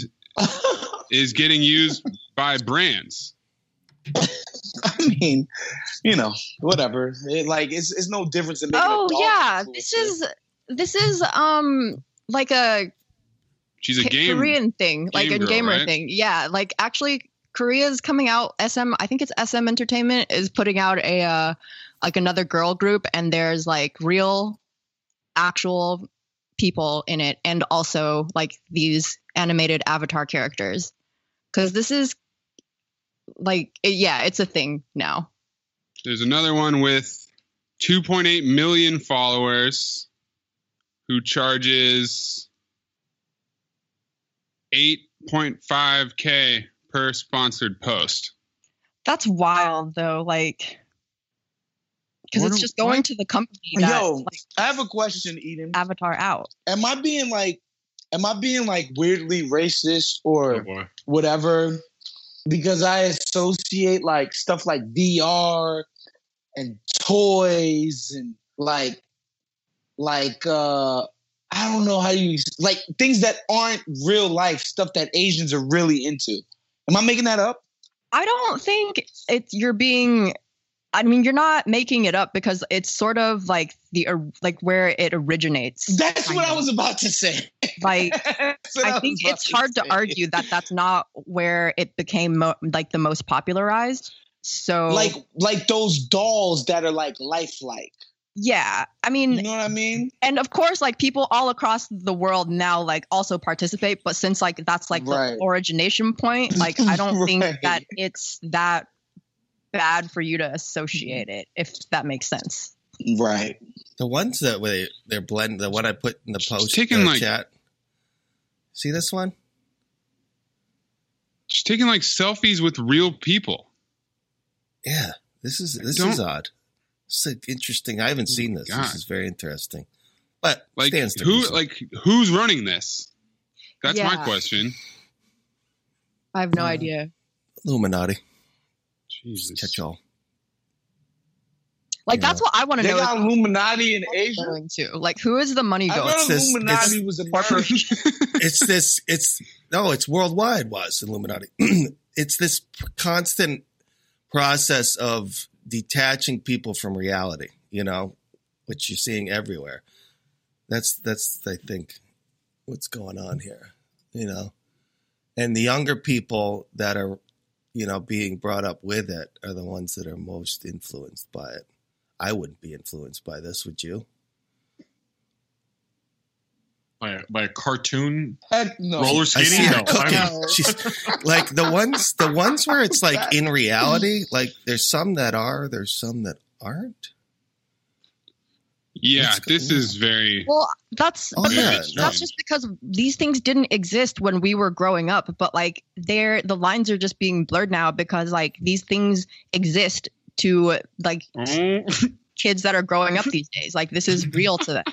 is getting used by brands. I mean, you know, whatever. It's no difference in making a dog. Oh yeah, this is like a. She's a Korean thing, like a gamer thing. Yeah, like actually Korea's coming out. SM, I think it's SM Entertainment is putting out a like another girl group, and there's like real, actual people in it, and also like these animated avatar characters. Because this is like, it's a thing now. There's another one with 2.8 million followers who charges... $8.5K per sponsored post. That's wild, though. Like, because it's just going to the company. Yo, like, I have a question, Eden. Avatar out. Am I being like weirdly racist or whatever? Because I associate like stuff like VR and toys and like I don't know how you like things that aren't real life stuff that Asians are really into. Am I making that up? I don't think you're being I mean, you're not making it up because it's sort of like the like where it originates. That's what I was about to say. Like, I think it's hard to argue that that's not where it became like the most popularized. So like those dolls that are like lifelike. Yeah, I mean, you know what I mean? And of course, like people all across the world now like also participate. But since like that's like the origination point, like I don't think that it's that bad for you to associate it, if that makes sense. Right. The ones that they're blending, the one I put in the post in the chat. See this one? She's taking like selfies with real people. Yeah, this is odd. It's interesting. I haven't seen this. God. This is very interesting. But like, stands to reason. Like who's running this? That's my question. I have no idea. Illuminati. Jesus. Catch all. Like that's what I want to know. They got Illuminati in Asia too. Like who is the money going? Illuminati was a corporate. It's worldwide. Was Illuminati? It's this constant process of detaching people from reality, you know, which you're seeing everywhere. That's I think what's going on here, you know, and the younger people that are, you know, being brought up with it are the ones that are most influenced by it. I wouldn't be influenced by this, would you? By a cartoon? No. Roller skating? No. Like the ones where it's like in reality, like there's some that are, there's some that aren't. Yeah, this is very... Well, that's just because these things didn't exist when we were growing up, but like the lines are just being blurred now because like these things exist to like kids that are growing up these days. Like this is real to them.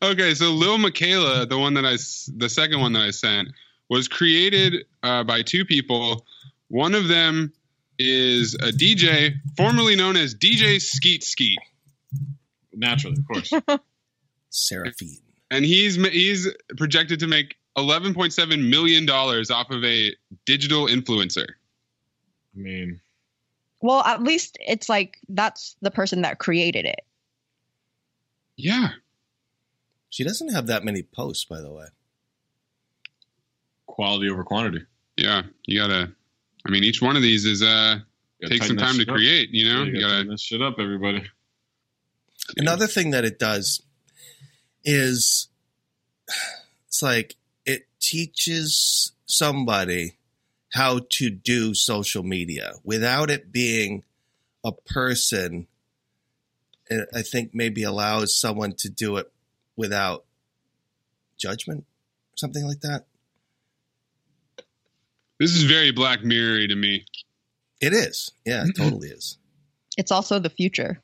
Okay, so Lil Michaela, the second one that I sent, was created by two people. One of them is a DJ, formerly known as DJ Skeet Skeet. Naturally, of course. Seraphine. And he's projected to make $11.7 million off of a digital influencer. I mean... Well, at least it's like that's the person that created it. Yeah. She doesn't have that many posts, by the way. Quality over quantity. Yeah. You got to... I mean, each one of these is takes some time to create, you know? You got to tighten this shit up, everybody. Another thing that it does is it's like it teaches somebody how to do social media without it being a person. It, I think, maybe allows someone to do it without judgment, something like that. This is very Black Mirror to me. It is. Yeah, it totally is. It's also the future.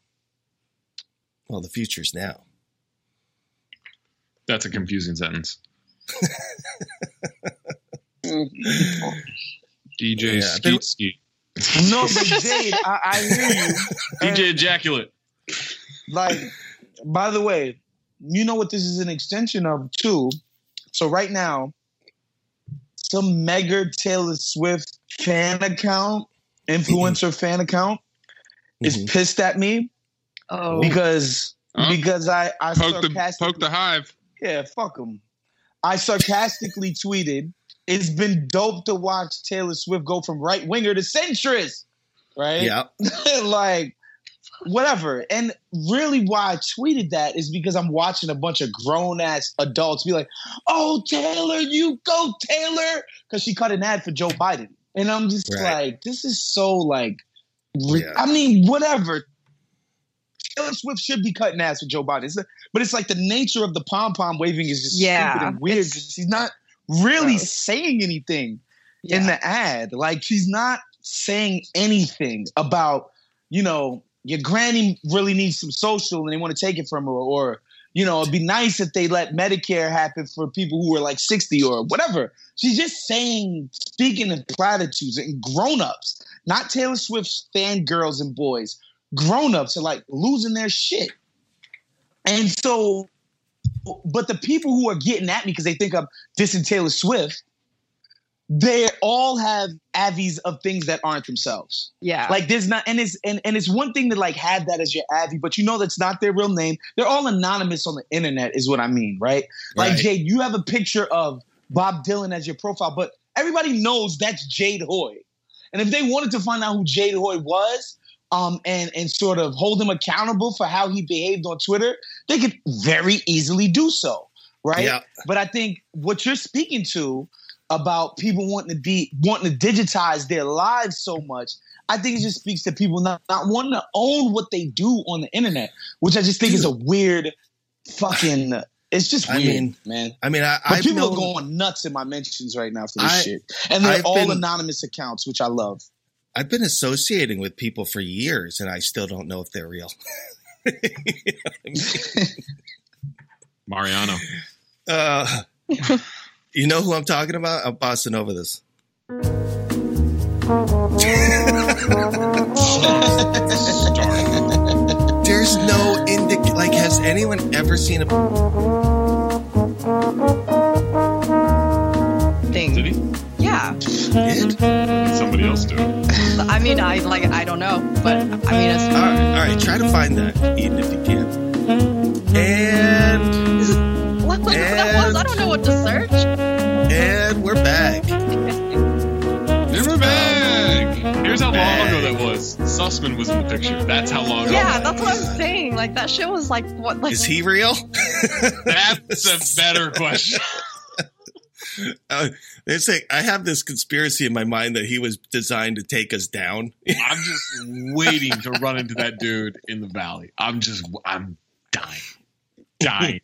Well, the future's now. That's a confusing sentence. DJ Skeet Skeet. No, but Jade, I hear you. DJ Ejaculate. Like, by the way, you know what this is an extension of, too? So right now, some mega Taylor Swift fan account, influencer fan account, is pissed at me. Oh. Because I poke the hive. Yeah, fuck them. I sarcastically tweeted, "It's been dope to watch Taylor Swift go from right winger to centrist." Right? Yeah. Like whatever. And really, why I tweeted that is because I'm watching a bunch of grown ass adults be like, "Oh, Taylor, you go, Taylor," because she cut an ad for Joe Biden, and I'm just like, "This is so like." I mean, whatever. Taylor Swift should be cutting ass with Joe Biden. But it's like the nature of the pom-pom waving is just stupid and weird. She's not really saying anything in the ad. Like, she's not saying anything about, you know, your granny really needs some social and they want to take it from her. Or, you know, it'd be nice if they let Medicare happen for people who are like 60 or whatever. She's just speaking of platitudes and grown-ups, not Taylor Swift's fangirls and boys. Grown-ups are like losing their shit. And so, but the people who are getting at me because they think I'm dissing Taylor Swift they all have avies of things that aren't themselves. Yeah. Like there's not, and it's one thing to like have that as your avie, but you know that's not their real name. They're all anonymous on the internet is what I mean, right? Like Jade, you have a picture of Bob Dylan as your profile, but everybody knows that's Jade Hoy. And if they wanted to find out who Jade Hoy was, and sort of hold him accountable for how he behaved on Twitter, they could very easily do so, right? Yeah. But I think what you're speaking to about people wanting to digitize their lives so much, I think it just speaks to people not wanting to own what they do on the internet, which I just think is a weird fucking. It's just weird, man. But people are going nuts in my mentions right now for this shit, and they're all anonymous accounts, which I love. I've been associating with people for years, and I still don't know if they're real. You know what I mean? Mariano. You know who I'm talking about? I'm bossing over this. There's no indication. Like, has anyone ever seen a thing? Did he? Yeah. Did somebody else do it? I mean, I don't know, but I mean, it's all right. Try to find that, even if you can. And what that was? I don't know what to search. And we're back. Here's how long ago that was. Sussman was in the picture. That's how long ago. Yeah, that's what I'm saying. Like that shit was like what? Like, is he real? That's a better question. They're saying I have this conspiracy in my mind that he was designed to take us down. I'm just waiting to run into that dude in the valley. I'm dying.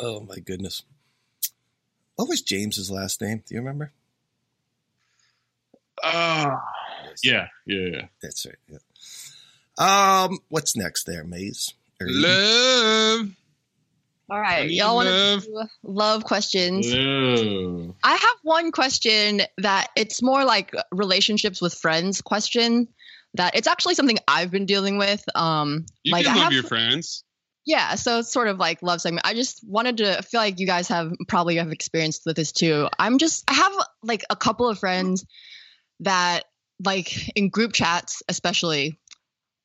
Oh my goodness! What was James's last name? Do you remember? Yeah. That's right. Yeah. What's next there, Maze? Love. All right, y'all want to do love questions? Love. I have one question that it's more like relationships with friends question. That it's actually something I've been dealing with. You like can love your friends. Yeah, so it's sort of like love segment. I just wanted to feel like you guys have experienced with this too. I have like a couple of friends that like in group chats especially,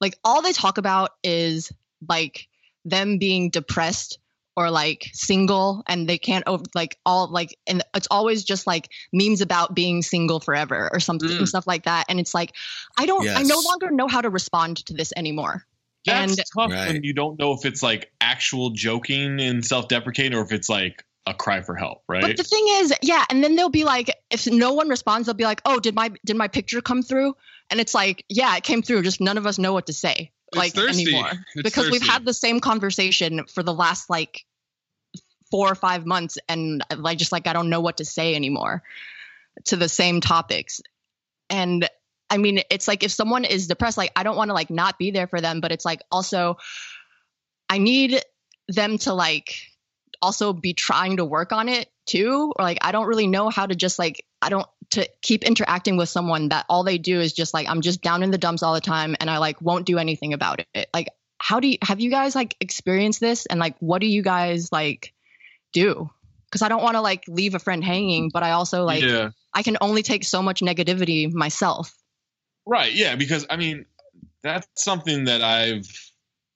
like all they talk about is like them being depressed. Or like single, and they can't and it's always just like memes about being single forever or something and stuff like that. And it's like, I no longer know how to respond to this anymore. That's tough when you don't know if it's like actual joking and self-deprecating or if it's like a cry for help, right? But the thing is, yeah. And then they'll be like, if no one responds, they'll be like, oh, did my picture come through? And it's like, yeah, it came through. Just none of us know what to say. Like anymore, because we've had the same conversation for the last like 4 or 5 months, and I just like I don't know what to say anymore to the same topics. And I mean, it's like if someone is depressed, like I don't want to like not be there for them, but it's like also I need them to like also be trying to work on it too, or like I don't really know how to just like to keep interacting with someone that all they do is just like, I'm just down in the dumps all the time and I like won't do anything about it. Like, have you guys like experienced this? And like, what do you guys like do? Cause I don't want to like leave a friend hanging, but I also like, I can only take so much negativity myself. Right. Yeah. Because I mean, that's something that I've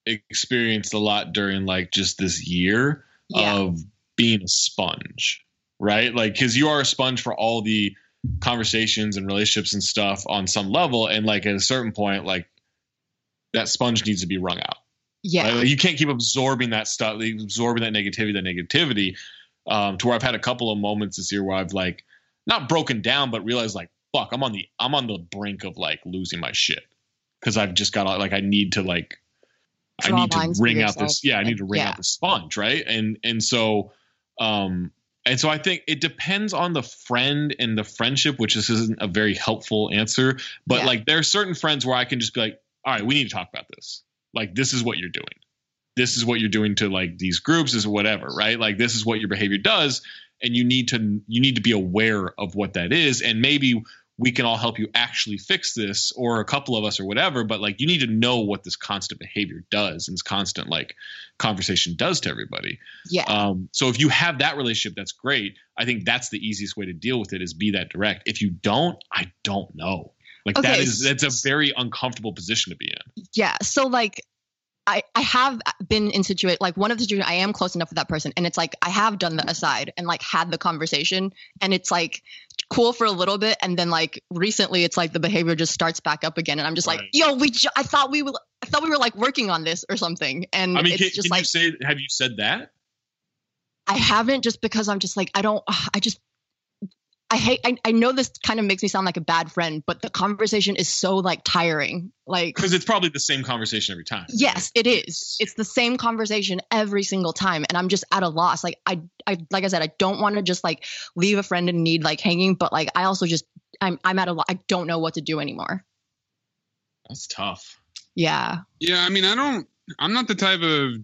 experienced a lot during like just this year of being a sponge, right? Like, cause you are a sponge for all the conversations and relationships and stuff on some level. And like at a certain point, like that sponge needs to be wrung out. Yeah. Right? Like, you can't keep absorbing that stuff, like, absorbing that negativity to where I've had a couple of moments this year where I've like not broken down, but realized like, fuck, I'm on the brink of like losing my shit. Cause I've just got like, I need to wring out the sponge. Right. And so I think it depends on the friend and the friendship, which this isn't a very helpful answer. But like there are certain friends where I can just be like, all right, we need to talk about this. Like, this is what you're doing. This is what you're doing to like these groups is whatever, right? Like this is what your behavior does. And you need to be aware of what that is. And maybe we can all help you actually fix this, or a couple of us or whatever. But like, you need to know what this constant behavior does and this constant like conversation does to everybody. Yeah. So if you have that relationship, that's great. I think that's the easiest way to deal with it, is be that direct. If you don't, I don't know. Like okay. That's a very uncomfortable position to be in. Yeah. So like, I have been in situation, like one of the situations I am close enough with that person, and it's like I have done the aside and like had the conversation, and it's like cool for a little bit, and then like recently it's like the behavior just starts back up again, and I'm just right. like, yo, I thought we were like working on this or something. And I mean, have you said that? I haven't, just because I'm just like, I know this kind of makes me sound like a bad friend, but the conversation is so like tiring. Like, because it's probably the same conversation every time. Yes, right? It is. It's the same conversation every single time. And I'm just at a loss. Like I said, I don't want to just like leave a friend in need, like hanging, but like, I also just, I'm at a loss. I don't know what to do anymore. That's tough. Yeah. Yeah. I mean, I'm not the type of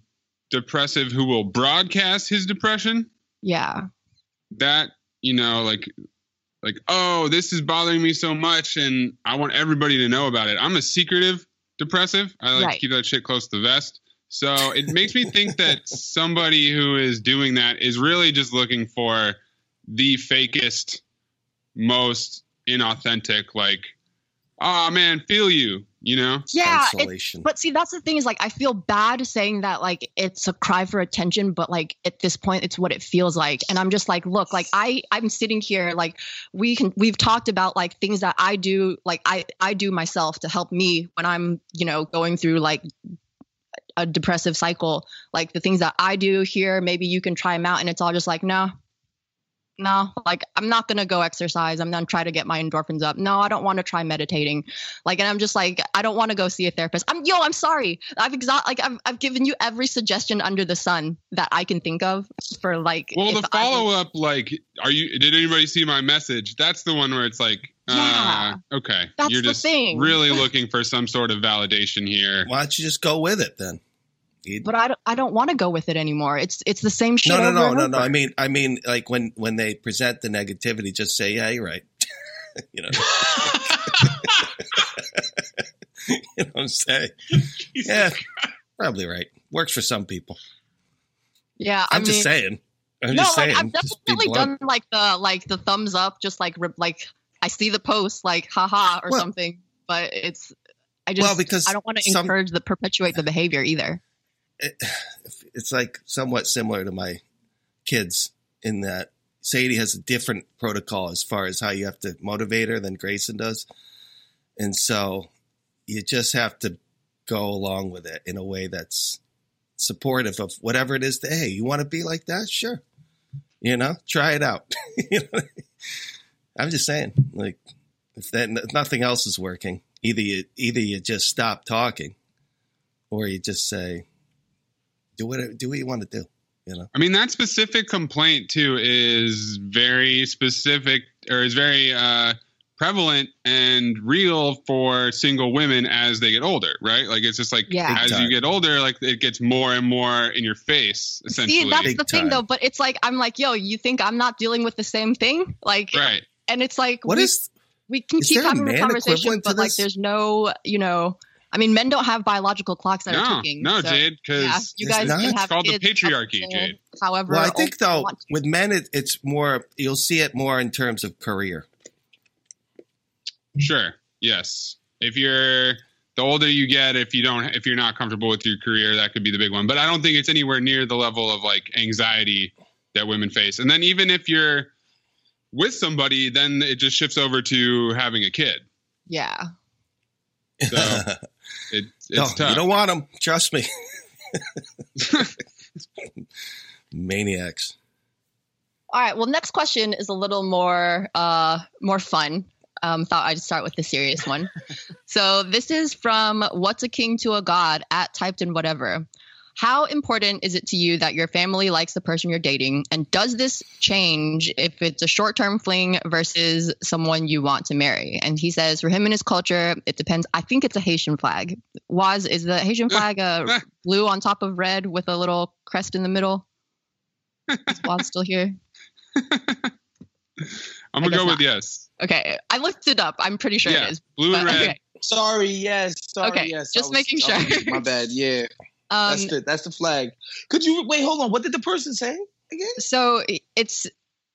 depressive who will broadcast his depression. Yeah. That, you know, like, oh, this is bothering me so much and I want everybody to know about it. I'm a secretive depressive. I like to keep that shit close to the vest. So it makes me think that somebody who is doing that is really just looking for the fakest, most inauthentic, like, oh, man, feel you, you know? Yeah, but see, that's the thing is, like, I feel bad saying that, like, it's a cry for attention, but, like, at this point, it's what it feels like. And I'm just like, look, like, I'm sitting here, like, we've talked about, like, things that I do, like, I do myself to help me when I'm, you know, going through, like, a depressive cycle. Like, the things that I do here, maybe you can try them out, and it's all just like, no, like, I'm not going to go exercise. I'm not trying to get my endorphins up. No, I don't want to try meditating. Like, and I'm just like, I don't want to go see a therapist. I'm sorry. I've given you every suggestion under the sun that I can think of for like. Well, the follow up, like, did anybody see my message? That's the one where it's like, yeah, okay. That's you're just thing. Really looking for some sort of validation here. Why don't you just go with it then? But I don't want to go with it anymore. It's the same shit. No. I mean, like when they present the negativity, just say, yeah, you're right. You know, you know what I'm saying? Jesus Christ. Probably right. Works for some people. Yeah, I'm just saying. I've definitely done like the thumbs up, just like I see the post, like haha or something. But it's because I don't want to perpetuate the behavior either. It's like somewhat similar to my kids in that Sadie has a different protocol as far as how you have to motivate her than Grayson does. And so you just have to go along with it in a way that's supportive of whatever it is that, hey, you want to be like that? Sure. You know, try it out. You know? I'm just saying, like, if nothing else is working, either you just stop talking or you just say, do what you want to do, you know? I mean, that specific complaint, too, is very specific or is very prevalent and real for single women as they get older, right? Like, it's just like as you get older, like it gets more and more in your face, essentially. See, that's the thing, though. But it's like, I'm like, yo, you think I'm not dealing with the same thing? Like, right. And it's like, we can keep having a conversation, but like there's no, you know... I mean, men don't have biological clocks that are ticking. No, so, Jade, because you guys can have called kids, the patriarchy, Jade. However, well, I think though with men, it's more. You'll see it more in terms of career. Sure. Yes. If you're the older you get, if you're not comfortable with your career, that could be the big one. But I don't think it's anywhere near the level of like anxiety that women face. And then even if you're with somebody, then it just shifts over to having a kid. Yeah. So it's tough. You don't want them. Trust me. Maniacs. All right. Well, next question is a little more fun. Thought I'd start with the serious one. So this is from What's a King to a God at typed in whatever. How important is it to you that your family likes the person you're dating? And does this change if it's a short-term fling versus someone you want to marry? And he says, for him and his culture, it depends. I think it's a Haitian flag. Is the Haitian flag a blue on top of red with a little crest in the middle? Is Waz still here? I'm going to go with yes. Okay. I looked it up. I'm pretty sure it is. Blue and red. Okay. Sorry, yes. Sorry, okay. Yes. Just making sure. My bad. Yeah. That's good. That's the flag. Could you wait? Hold on. What did the person say again? So it's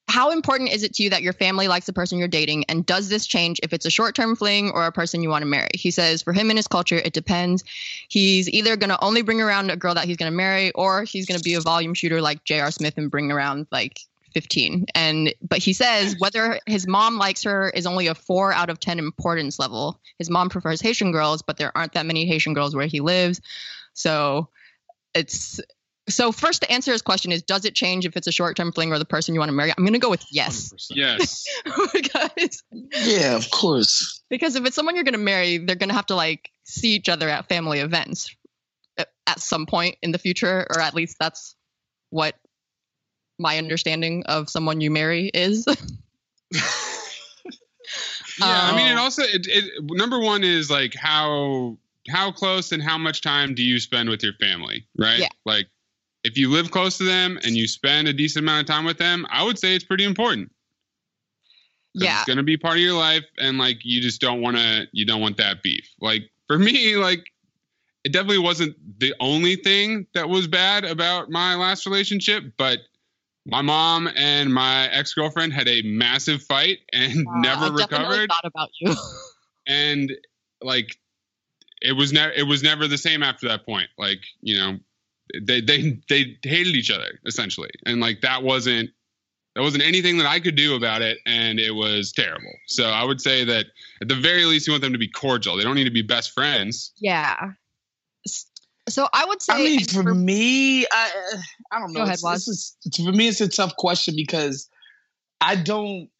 how important is it to you that your family likes the person you're dating? And does this change if it's a short-term fling or a person you want to marry? He says for him and his culture, it depends. He's either going to only bring around a girl that he's going to marry, or he's going to be a volume shooter like J.R. Smith and bring around like 15. But he says whether his mom likes her is only a 4 out of 10 importance level. His mom prefers Haitian girls, but there aren't that many Haitian girls where he lives. So first to answer his question is, does it change if it's a short-term fling or the person you want to marry? I'm going to go with yes. 100%. Yes. Because, yeah, of course. Because if it's someone you're going to marry, they're going to have to like see each other at family events at some point in the future, or at least that's what my understanding of someone you marry is. I mean, it also number one is like how close and how much time do you spend with your family, right? Yeah. Like, if you live close to them and you spend a decent amount of time with them, I would say it's pretty important. Yeah. It's going to be part of your life. And like, you just don't want that beef. Like for me, like it definitely wasn't the only thing that was bad about my last relationship, but my mom and my ex-girlfriend had a massive fight and never recovered. Thought about you. And like, it was never the same after that point. Like, you know, they hated each other essentially, and like that wasn't anything that I could do about it, and it was terrible. So I would say that at the very least, you want them to be cordial. They don't need to be best friends. Yeah. So I would say. I mean, for me, I don't know. Go ahead, Waz. For me, it's a tough question because I don't think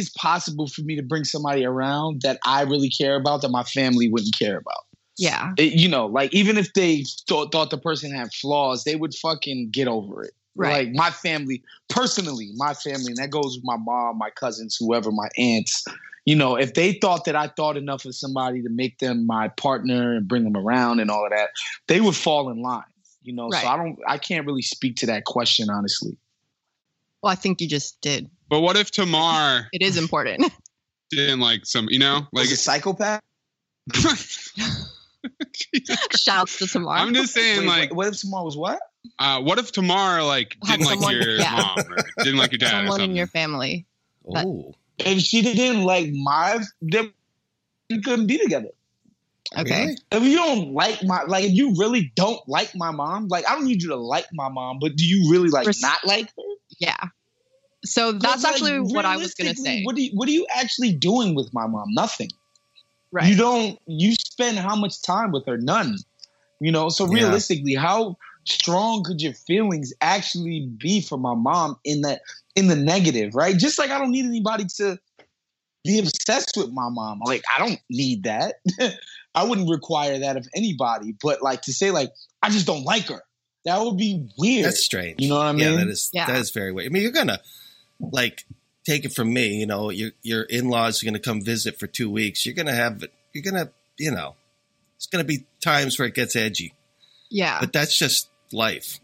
it's possible for me to bring somebody around that I really care about that my family wouldn't care about. Yeah. Even if they thought the person had flaws, they would fucking get over it. Right. Like my family, and that goes with my mom, my cousins, whoever, my aunts, if they thought that I thought enough of somebody to make them my partner and bring them around and all of that, they would fall in line, Right. So I can't really speak to that question, honestly. Well, I think you just did. But what if Tamar? It is important. Didn't like some, like a psychopath. Shouts to Tamar. I'm just saying, what if Tamar was what? What if Tamar didn't like your mom or didn't like your dad or something in your family? Oh, if she didn't like them, we couldn't be together. Okay. If you don't like if you really don't like my mom, like I don't need you to like my mom, but do you really not like her? Yeah. So that's actually what I was going to say. What are you actually doing with my mom? Nothing. Right. You spend how much time with her? None. So realistically, how strong could your feelings actually be for my mom in the negative, right? Just like I don't need anybody to be obsessed with my mom. Like I don't need that. I wouldn't require that of anybody, but to say I just don't like her. That would be weird. That's strange. You know what I mean? Yeah, that is very weird. I mean, you're gonna take it from me. Your in-laws are gonna come visit for 2 weeks. You're gonna it's gonna be times where it gets edgy. Yeah, but that's just life.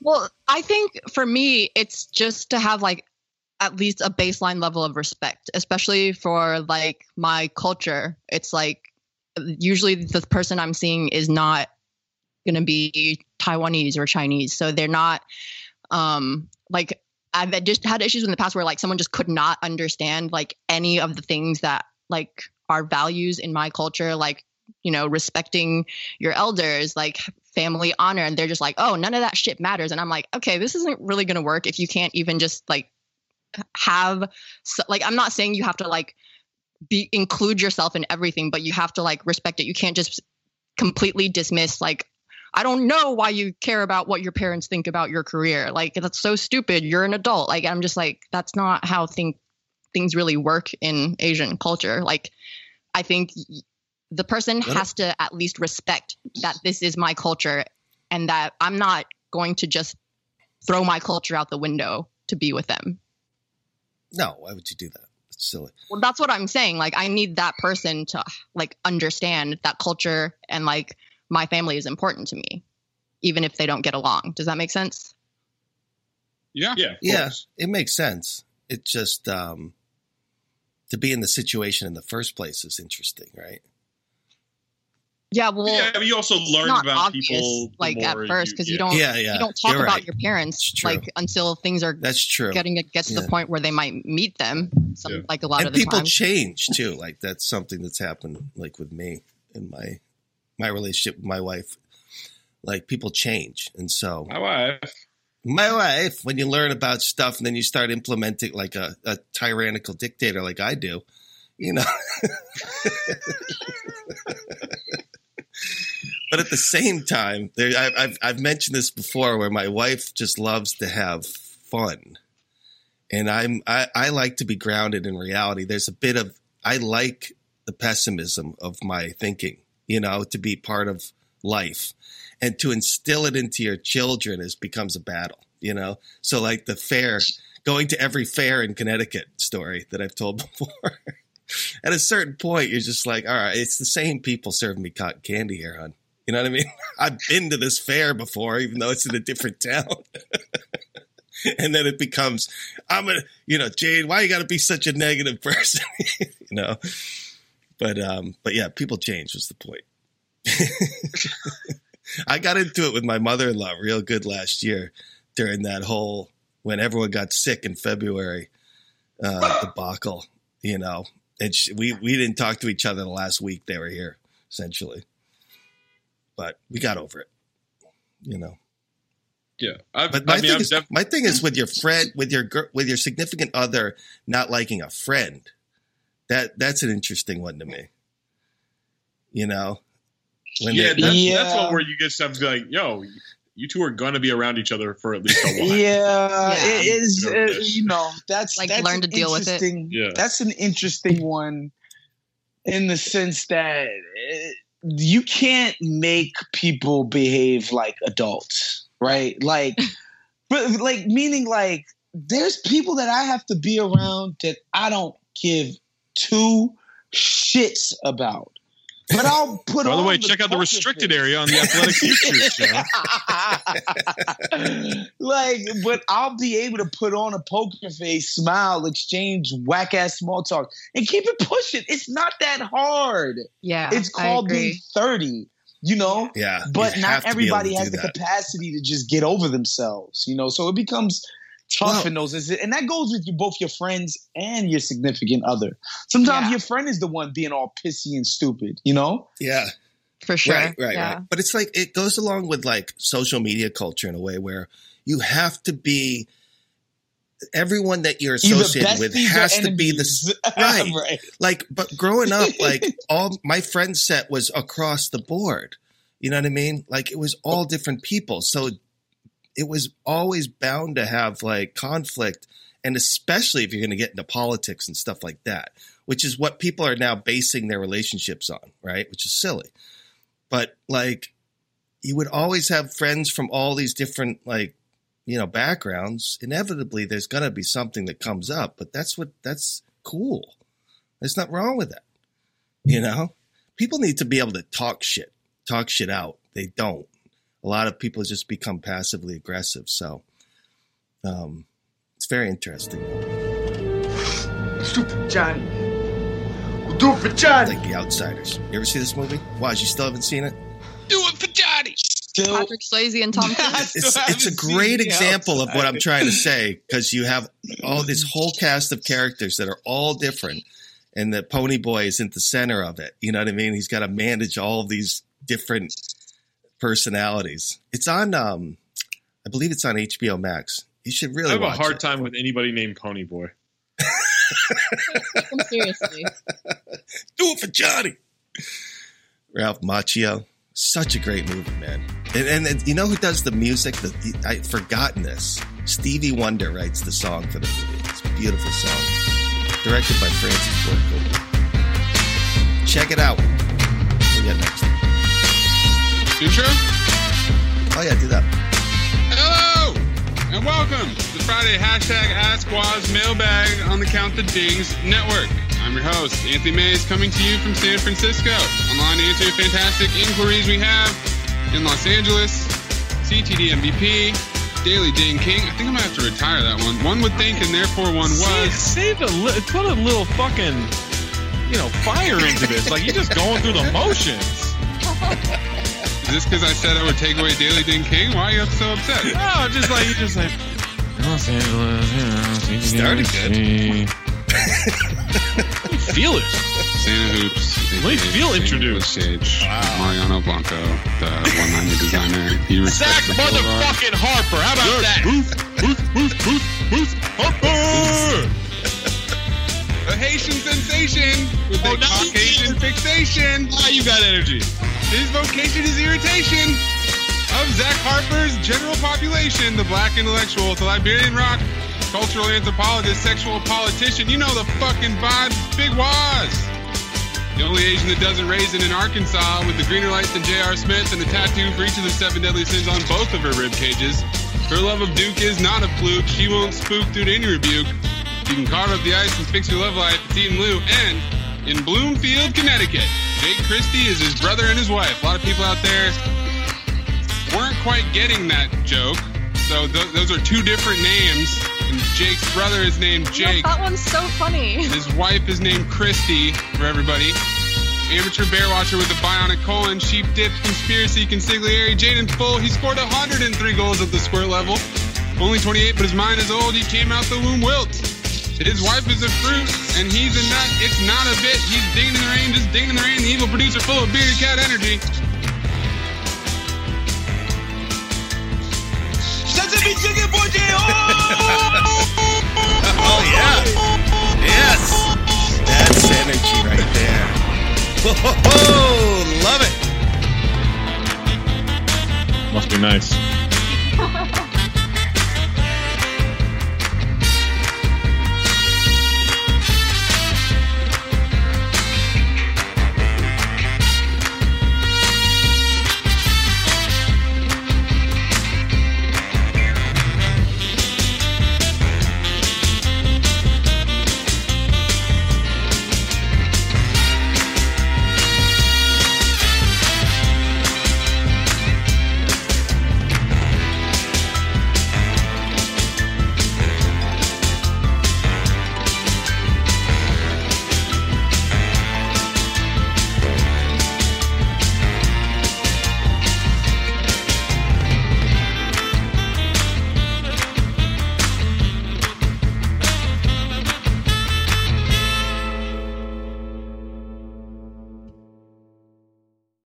Well, I think for me, it's just to have at least a baseline level of respect, especially for my culture. It's usually the person I'm seeing is not going to be Taiwanese or Chinese. So they're not I've just had issues in the past where someone just could not understand any of the things that are values in my culture, respecting your elders, family honor. And they're just oh, none of that shit matters. And I'm okay, this isn't really going to work if you can't even just have I'm not saying you have to include yourself in everything, but you have to respect it. You can't just completely dismiss I don't know why you care about what your parents think about your career. That's so stupid. You're an adult. I'm just that's not how things really work in Asian culture. I think the person has to at least respect that this is my culture and that I'm not going to just throw my culture out the window to be with them. No, why would you do that? It's silly. Well, that's what I'm saying. I need that person to understand that culture and my family is important to me, even if they don't get along. Does that make sense? Yeah. Yeah. It makes sense. it just to be in the situation in the first place is interesting, right? Yeah, well, yeah, but you also learn about obvious, people like at first because you don't talk about your parents like until things are getting to the point where they might meet them. Like a lot of the people change too. Like that's something that's happened like with me in my relationship with my wife. Like people change, and so my wife. When you learn about stuff and then you start implementing like a tyrannical dictator, like I do, you know. But at the same time, there, I've mentioned this before, where my wife just loves to have fun, and I like to be grounded in reality. There's a bit of I like the pessimism of my thinking, you know, to be part of life, and to instill it into your children becomes a battle, you know. So like the fair, going to every fair in Connecticut story that I've told before. At a certain point, you're just like, all right, it's the same people serving me cotton candy here, hon. You know what I mean? I've been to this fair before, even though it's in a different town. And then it becomes, Jade, why you got to be such a negative person? You know? But yeah, people change was the point. I got into it with my mother-in-law real good last year during that whole, when everyone got sick in February, debacle, you know, and we didn't talk to each other the last week they were here, essentially. But we got over it, you know. Yeah, my thing is with your friend, with your significant other, not liking a friend. That's an interesting one to me. You know, that's one where you just have to be like, yo, you two are gonna be around each other for at least a while. Yeah, it is. You know, that's like that's learn to deal with it. Yeah. That's an interesting one, in the sense that. You can't make people behave like adults, right? Like, but like meaning like there's people that I have to be around that I don't give two shits about. But I'll put. By the way, check out the restricted area on the Athletic YouTube show. Like, but I'll be able to put on a poker face, smile, exchange whack ass small talk, and keep it pushing. It's not that hard. Yeah, it's called being 30. You know. Yeah. But not everybody has the capacity to just get over themselves. You know, so it becomes tough in those instances. And that goes with both your friends and your significant other. Sometimes your friend is the one being all pissy and stupid, you know? Yeah. For sure. Right. But it's like it goes along with like social media culture in a way where you have to be – everyone that you're associated with has to be the – right. Like, but growing up, like all my friend set was across the board. You know what I mean? Like it was all different people. So – it was always bound to have like conflict, and especially if you're going to get into politics and stuff like that, which is what people are now basing their relationships on, right? Which is silly. But like you would always have friends from all these different like, you know, backgrounds. Inevitably, there's going to be something that comes up, but that's cool. There's nothing wrong with that. You know, people need to be able to talk shit out. They don't. A lot of people just become passively aggressive. So it's very interesting. Stupid Johnny. We'll do it for Johnny. Like The Outsiders. You ever see this movie? Waz, you still haven't seen it? Do it for Johnny. Still. Patrick Swayze and Tom Cruise. It's a great example of what I'm trying to say, because you have all this whole cast of characters that are all different, and the Pony Boy isn't the center of it. You know what I mean? He's got to manage all of these different personalities. It's on I believe it's on HBO Max. You should really watch it. I have a hard time with anybody named Pony Boy. Seriously. Do it for Johnny. Ralph Macchio. Such a great movie, man. And you know who does the music? I've forgotten this. Stevie Wonder writes the song for the movie. It's a beautiful song. Directed by Francis Ford Coppola. Check it out. We'll get next time. Future? Oh yeah, do that. Hello and welcome to Friday #AskWaz Mailbag on the Count the Dings Network. I'm your host, Anthony Maze, coming to you from San Francisco. Online to answer fantastic inquiries we have in Los Angeles, CTD MVP, Daily Dane King. I think I'm going to have to retire that one. One would think, and therefore one was. Put a little fucking, fire into this. Like, you're just going through the motions. Is this because I said I would take away Daily Dane King? Why are you so upset? No, just like, Los Angeles, started good. Let me feel it. Santa Hoops. Let me feel introduced. Wow. Mariano Blanco, the one-liner designer. Zach motherfucking Harper. How about that? Booth, Harper. A Haitian sensation with a Caucasian fixation. Why you got energy? His vocation is irritation of Zach Harper's general population, the black intellectual, the Liberian rock, cultural anthropologist, sexual politician. You know the fucking vibes. Big Waz. The only Asian that doesn't raisin in Arkansas, with the greener lights than J.R. Smith and a tattoo for each of the 7 deadly sins on both of her rib cages. Her love of Duke is not a fluke. She won't spook due to any rebuke. You can carve up the ice and fix your love life. It's Eden Lou. And in Bloomfield, Connecticut, Jake Christie is his brother and his wife. A lot of people out there weren't quite getting that joke. So those are 2 different names. And Jake's brother is named Jake. That one's so funny. His wife is named Christy, for everybody. Amateur bear watcher with a bionic colon, sheep dip, conspiracy, consigliere, Jaden Full. He scored 103 goals at the squirt level. Only 28, but his mind is old. He came out the womb wilt. His wife is a fruit, and he's a nut. It's not a bit. He's digging in the rain, just digging in the rain. The evil producer full of bearded cat energy. Oh, yeah. Yes. That's energy right there. Ho, ho, ho. Love it. Must be nice.